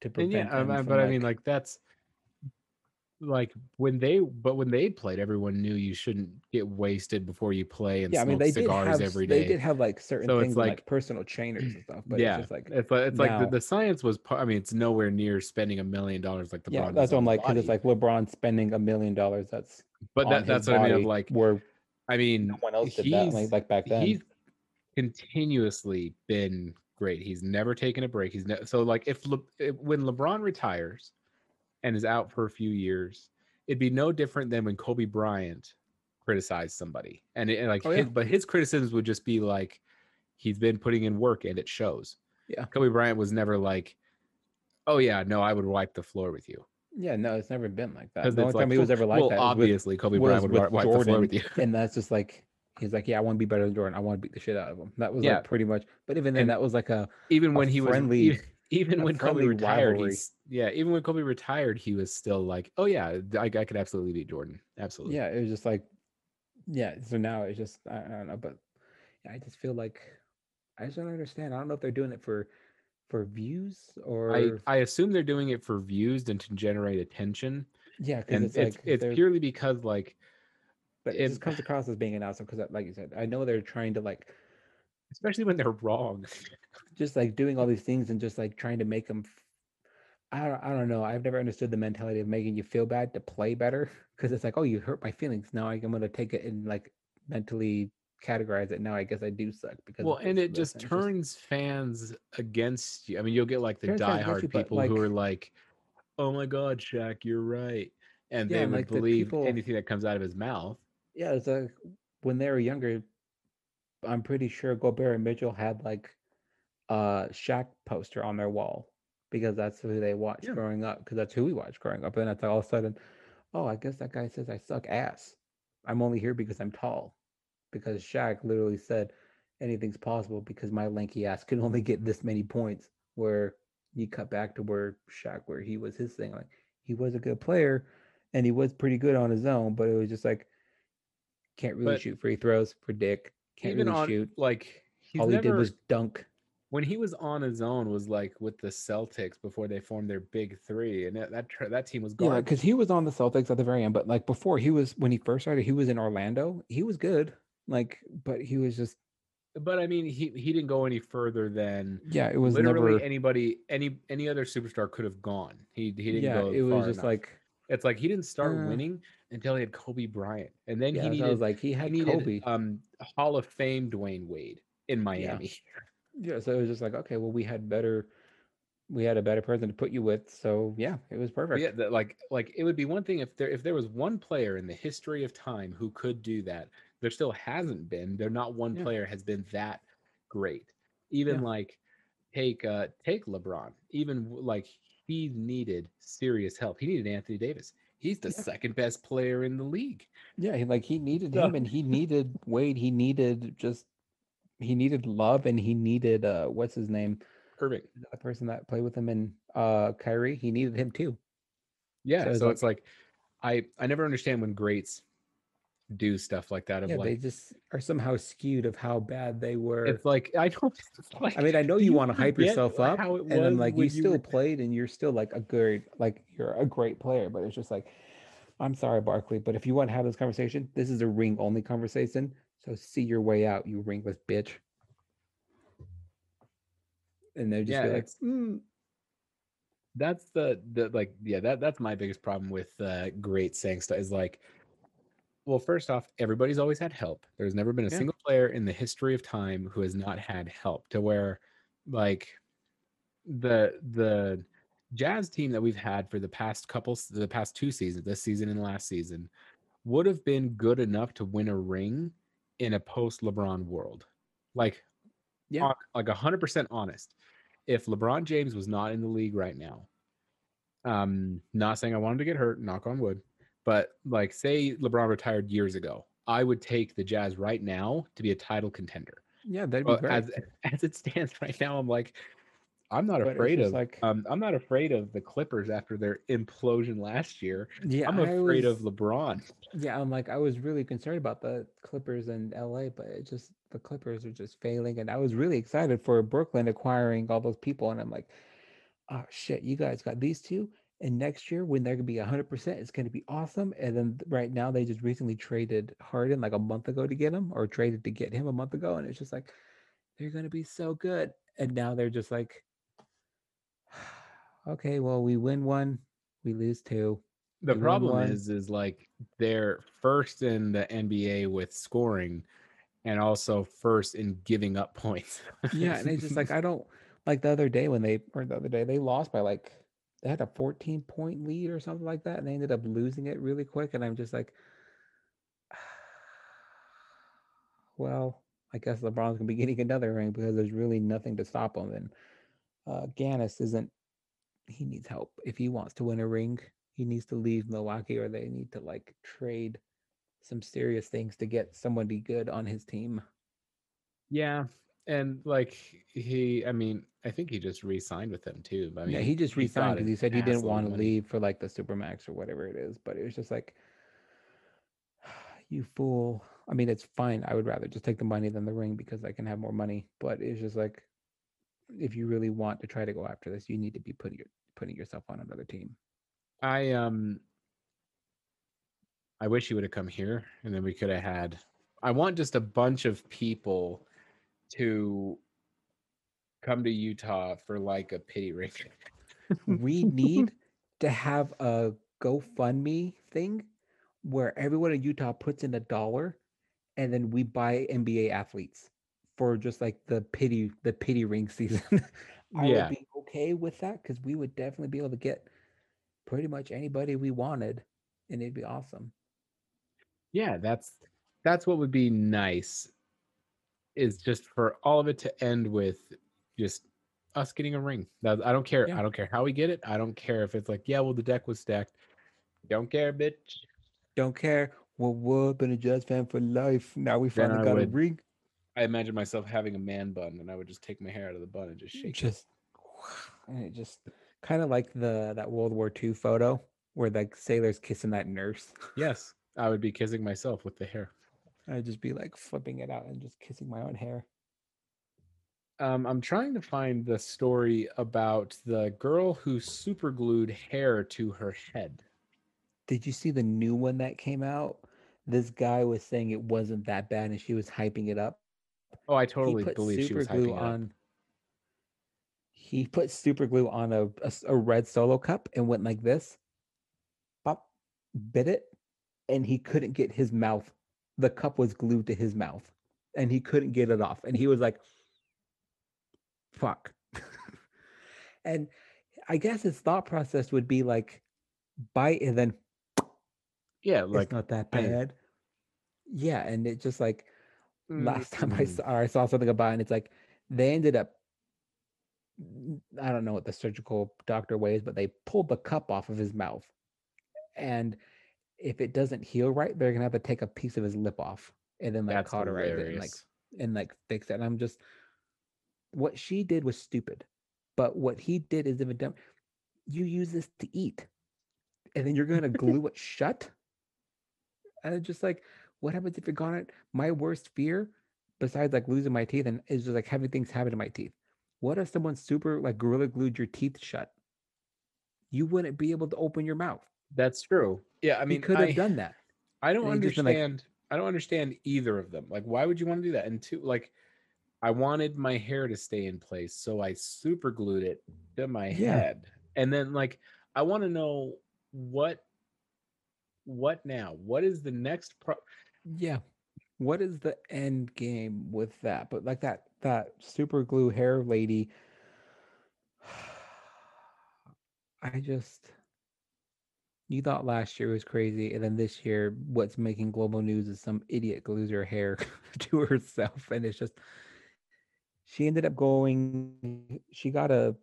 to prevent. Yeah, but like, I mean, like that's like when they but when they played, everyone knew you shouldn't get wasted before you play and yeah, smoke I mean, they cigars did have, every day. They did have like certain so things like, like personal trainers and stuff, but yeah, it's just like it's, it's like the, the science was. I mean, it's nowhere near spending a million dollars like LeBron. Yeah, that's what I'm like. Because it's like LeBron spending a million dollars. That's but that, that's what I mean. Of like where I mean, no one else did that like, like back then. He's continuously been great. He's never taken a break. He's ne- so like if, Le- if when LeBron retires and is out for a few years, it'd be no different than when Kobe Bryant criticize somebody, and, and like, oh, his, yeah. but his criticisms would just be like, he's been putting in work and it shows. Yeah, Kobe Bryant was never like, oh yeah, no, I would wipe the floor with you. Yeah, no, it's never been like that. The only like, time he was ever like well, that, obviously, with, Kobe Bryant would wipe Jordan, the floor with you, and that's just like. He's like, yeah, I want to be better than Jordan. I want to beat the shit out of him. That was yeah. like pretty much. But even then, and that was like a even when a he friendly, was even, even when Kobe retired. He's, yeah, even when Kobe retired, he was still like, oh yeah, I, I could absolutely beat Jordan. Absolutely. Yeah, it was just like, yeah. So now it's just I, I don't know, but I just feel like I just don't understand. I don't know if they're doing it for for views or I, I assume they're doing it for views and to generate attention. Yeah, because it's, it's like it's purely because like. But it just comes across as being an awesome because, like you said, I know they're trying to like, especially when they're wrong, just like doing all these things and just like trying to make them. I don't, I don't know. I've never understood the mentality of making you feel bad to play better because it's like, oh, you hurt my feelings. Now I'm going to take it and like mentally categorize it. Now I guess I do suck because. Well, and it just turns just, fans against you. I mean, you'll get like the diehard you, people like, who are like, "Oh my God, Shaq, you're right," and yeah, they would like believe the people, anything that comes out of his mouth. Yeah, it's like when they were younger, I'm pretty sure Gobert and Mitchell had like a Shaq poster on their wall because that's who they watched yeah. growing up. Because that's who we watched growing up. And it's all of a sudden, oh, I guess that guy says I suck ass. I'm only here because I'm tall. Because Shaq literally said anything's possible because my lanky ass can only get this many points. Where you cut back to where Shaq, where he was his thing. Like he was a good player and he was pretty good on his own, but it was just like. Can't really but shoot free throws for Dick. Can't even really on, shoot. Like all he never, did was dunk. When he was on his own, was like with the Celtics before they formed their big three, and that that, that team was gone. Yeah, because he was on the Celtics at the very end, but like before he was when he first started, he was in Orlando. He was good, like, but he was just. But I mean, he he didn't go any further than yeah. It was literally never, anybody any any other superstar could have gone. He he didn't yeah, go. It was far just enough. Like. It's like he didn't start uh, winning until he had Kobe Bryant, and then yeah, he needed so I was like he had he needed, Kobe, um, Hall of Fame Dwayne Wade in Miami. Yeah. yeah, so it was just like okay, well we had better, we had a better person to put you with, so yeah, it was perfect. Yeah, that, like like it would be one thing if there if there was one player in the history of time who could do that. There still hasn't been. There not one yeah. player has been that great. Even yeah. like take uh, take LeBron. Even like. He needed serious help. He needed Anthony Davis. He's the yeah. second best player in the league. Yeah, he, like he needed him, and he needed Wade. He needed just he needed love, and he needed uh, what's his name, Irving, the person that played with him in uh, Kyrie. He needed him too. Yeah, so, so like, it's like I I never understand when greats do stuff like that. Of yeah, like, they just are somehow skewed of how bad they were. It's like I don't. Like, I mean, I know you, you want to hype yourself up, and I'm like, you still you played, and you're still like a good, like you're a great player. But it's just like, I'm sorry, Barkley, but if you want to have this conversation, this is a ring only conversation. So see your way out, you ringless bitch. And they just yeah, be like, mm. that's the the like yeah that that's my biggest problem with uh, great saying stuff is like. Well, first off, everybody's always had help. There's never been a yeah. single player in the history of time who has not had help to where like the the Jazz team that we've had for the past couple the past two seasons, this season and last season, would have been good enough to win a ring in a post-LeBron world. Like yeah. on, like one hundred percent honest. If LeBron James was not in the league right now, um not saying I want him to get hurt, knock on wood. But like, say LeBron retired years ago, I would take the Jazz right now to be a title contender. Yeah, that'd be great. As, as it stands right now, I'm like, I'm not but afraid of. Like, um, I'm not afraid of the Clippers after their implosion last year. Yeah, I'm afraid was, of LeBron. Yeah, I'm like, I was really concerned about the Clippers in L A, but it just the Clippers are just failing, and I was really excited for Brooklyn acquiring all those people, and I'm like, oh shit, you guys got these two. And next year, when they're going to be one hundred percent, it's going to be awesome. And then right now, they just recently traded Harden like a month ago to get him or traded to get him a month ago. And it's just like, they're going to be so good. And now they're just like, okay, well, we win one, we lose two. The problem is, is like they're first in the N B A with scoring and also first in giving up points. Yeah. And it's just like, I don't like the other day when they, or the other day, they lost by like, they had a fourteen point lead or something like that, and they ended up losing it really quick. And I'm just like, well, I guess LeBron's gonna be getting another ring because there's really nothing to stop him. And uh, Giannis isn't. He needs help if he wants to win a ring. He needs to leave Milwaukee, or they need to like trade some serious things to get somebody good on his team. Yeah. And like he, I mean, I think he just re-signed with them too. I mean, yeah, he just re-signed because he said he didn't want to leave for like the Supermax or whatever it is. But it was just like, you fool. I mean, it's fine. I would rather just take the money than the ring because I can have more money. But it's just like, if you really want to try to go after this, you need to be putting your, putting yourself on another team. I um, I wish he would have come here, and then we could have had. I want just a bunch of people to come to Utah for like a pity ring. We need to have a GoFundMe thing where everyone in Utah puts in a dollar and then we buy N B A athletes for just like the pity the pity ring season. I yeah. would be okay with that because we would definitely be able to get pretty much anybody we wanted and it'd be awesome. Yeah, that's that's what would be nice. Is just for all of it to end with just us getting a ring. I don't care. Yeah. I don't care how we get it. I don't care if it's like, yeah, well, the deck was stacked. Don't care, bitch. Don't care. Well, we've been a Jazz fan for life. Now we finally got would, a ring. I imagine myself having a man bun, and I would just take my hair out of the bun and just shake just, it. And it just kind of like the that World War Two photo where the sailor's kissing that nurse. Yes, I would be kissing myself with the hair. I'd just be like flipping it out and just kissing my own hair. Um, I'm trying to find the story about the girl who super glued hair to her head. Did you see the new one that came out? This guy was saying it wasn't that bad and she was hyping it up. Oh, I totally believe she was hyping it up. He put super glue on a, a, a red Solo cup and went like this. Pop, bit it. And he couldn't get his mouth. The cup was glued to his mouth and he couldn't get it off. And he was like, fuck. And I guess his thought process would be like, bite and then, yeah, like, it's not that bad. I, yeah. And it just like, mm, last time mm. I saw, I saw something about it and it's like, they ended up, I don't know what the surgical doctor weighs, but they pulled the cup off of his mouth. And if it doesn't heal right, they're gonna have to take a piece of his lip off and then like That's cauterize hilarious. it and like and like fix it. And I'm just, what she did was stupid, but what he did is even dumb. You use this to eat, and then you're gonna glue it shut. And it's just like, what happens if you're gone? My worst fear, besides like losing my teeth, and is just like having things happen to my teeth. What if someone super like gorilla glued your teeth shut? You wouldn't be able to open your mouth. That's true. Yeah, I mean, he could have I, done that. I don't understand. Like, I don't understand either of them. Like, why would you want to do that? And two, like, I wanted my hair to stay in place, so I super glued it to my yeah. head. And then, like, I want to know what, what now? What is the next? Pro- yeah, what is the end game with that? But like that, that super glue hair lady. I just. You thought last year was crazy, and then this year, what's making global news is some idiot glues her hair to herself, and it's just, she ended up going, she got a,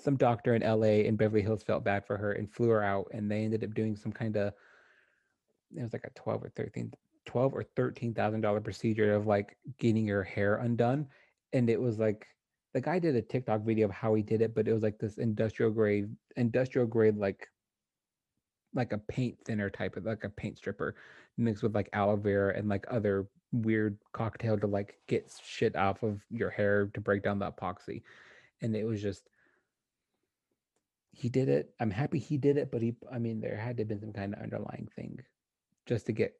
some doctor in L A and Beverly Hills felt bad for her and flew her out, and they ended up doing some kind of, it was like a twelve or thirteen thousand dollars procedure of like getting her hair undone, and it was like, the guy did a TikTok video of how he did it, but it was like this industrial grade, industrial grade like, like a paint thinner type of like a paint stripper mixed with like aloe vera and like other weird cocktail to like get shit off of your hair to break down the epoxy. And it was just, he did it. I'm happy he did it, but he, I mean, there had to have been some kind of underlying thing just to get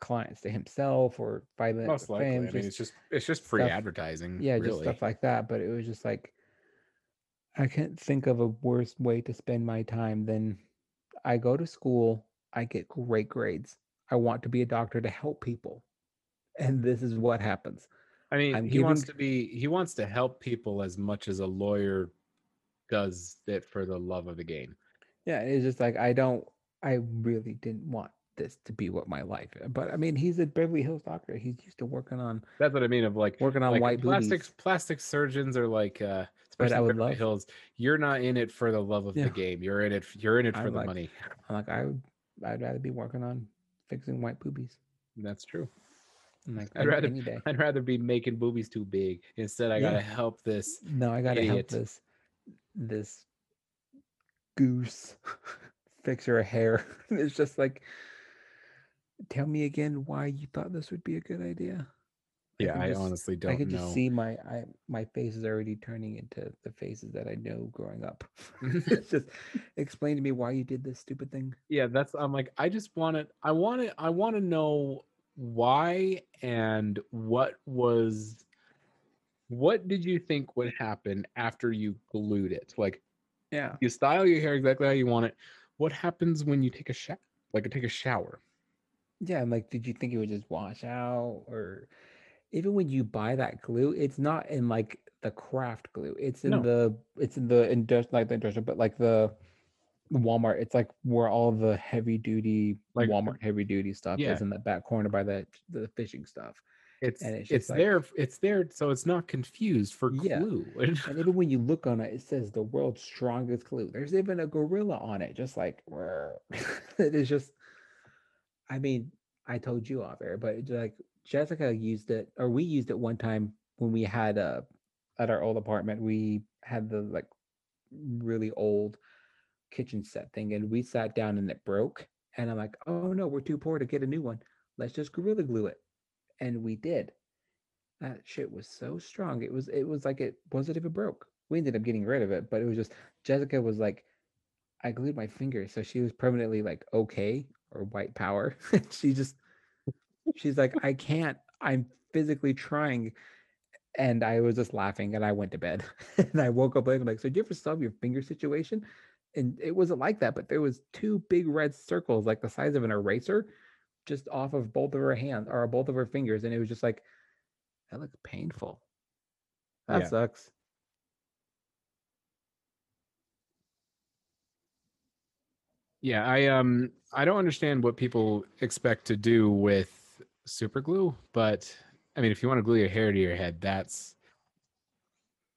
clients to himself or violent. Most likely. Fame, I mean, it's just, it's just free stuff, advertising. Yeah. Really. Just stuff like that. But it was just like, I can't think of a worse way to spend my time than I go to school, I get great grades. I want to be a doctor to help people. And this is what happens. I mean, I'm he giving... wants to be, he wants to help people as much as a lawyer does it for the love of the game. Yeah. It's just like, I don't, I really didn't want this to be what my life is. But I mean, he's a Beverly Hills doctor. He's used to working on. That's what I mean of like working on like white plastics. Booties. Plastic surgeons are like, uh, especially I would Beverly love, Hills. You're not in it for the love of yeah. the game. You're in it. You're in it for I'm the like, money. I'm like I would. I'd rather be working on fixing white boobies. That's true. Like, I'd rather I'd rather be making boobies too big. Instead, I yeah. gotta help this. No, I gotta idiot. help this this goose fix her hair. It's just like, tell me again why you thought this would be a good idea. Yeah, I, I just, honestly don't know. I could know. just see my I, my face is already turning into the faces that I know growing up. It's just explain to me why you did this stupid thing. Yeah, that's I'm like, I just want to I want to I want to know why and what was what did you think would happen after you glued it? Like, yeah, you style your hair exactly how you want it. What happens when you take a shower? Like, take a shower. Yeah, I'm like, did you think it would just wash out? Or even when you buy that glue, it's not in like the craft glue. It's in no. the it's in the industrial, like the industrial, but like the Walmart. It's like where all the heavy duty, like Walmart heavy duty stuff yeah. is in the back corner by the the fishing stuff. It's and it's, it's like, there. It's there, so it's not confused for glue. Yeah. And even when you look on it, it says the world's strongest glue. There's even a gorilla on it, just like it is just. I mean, I told you off air, but like Jessica used it, or we used it one time when we had a at our old apartment. We had the like really old kitchen set thing, and we sat down and it broke. And I'm like, oh no, we're too poor to get a new one. Let's just gorilla glue it. And we did. That shit was so strong. It was, it was like, it wasn't even broke. We ended up getting rid of it, but it was just, Jessica was like, I glued my finger. So she was permanently like, okay, or white power. She just, she's like, I can't, I'm physically trying. And I was just laughing and I went to bed and I woke up later. I'm like, so did you ever solve your finger situation? And it wasn't like that, but there was two big red circles, like the size of an eraser, just off of both of her hands or both of her fingers. And it was just like, that looks painful. That yeah. sucks. Yeah, I um I don't understand what people expect to do with super glue, but I mean, if you want to glue your hair to your head, that's,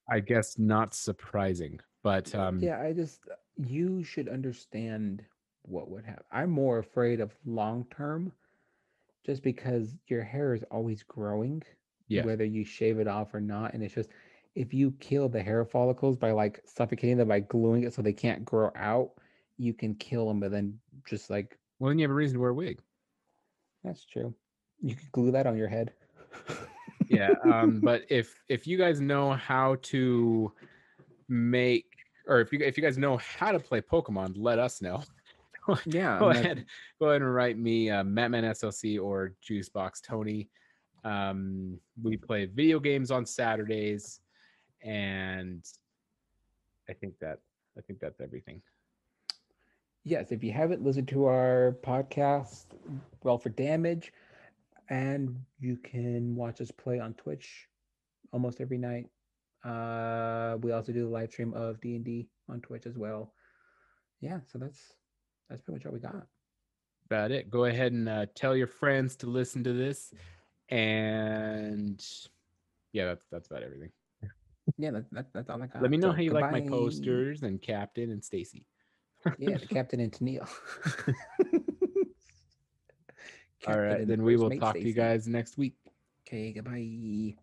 I guess, not surprising. But um, yeah, I just, you should understand what would happen. I'm more afraid of long term, just because your hair is always growing, yeah. whether you shave it off or not. And it's just, if you kill the hair follicles by like suffocating them by gluing it so they can't grow out, you can kill them. But then just like, well, then you have a reason to wear a wig. That's true. You could glue that on your head. Yeah, um, but if if you guys know how to make, or if you if you guys know how to play Pokemon, let us know. Yeah, go ahead, go ahead and write me uh, MatmanSLC or Juicebox Tony. Um, we play video games on Saturdays, and I think that I think that's everything. Yes, if you haven't listened to our podcast, well for damage, and you can watch us play on Twitch almost every night. Uh, we also do a live stream of D and D on Twitch as well. Yeah, so that's. That's pretty much all we got. About it. Go ahead and uh, tell your friends to listen to this. And yeah, that's that's about everything. Yeah, that, that, that's all I got. Let me know so, how you goodbye. like my posters and Captain and Stacy. Yeah, Captain and Tennille. All right, then we will talk Stacey. to you guys next week. Okay, goodbye.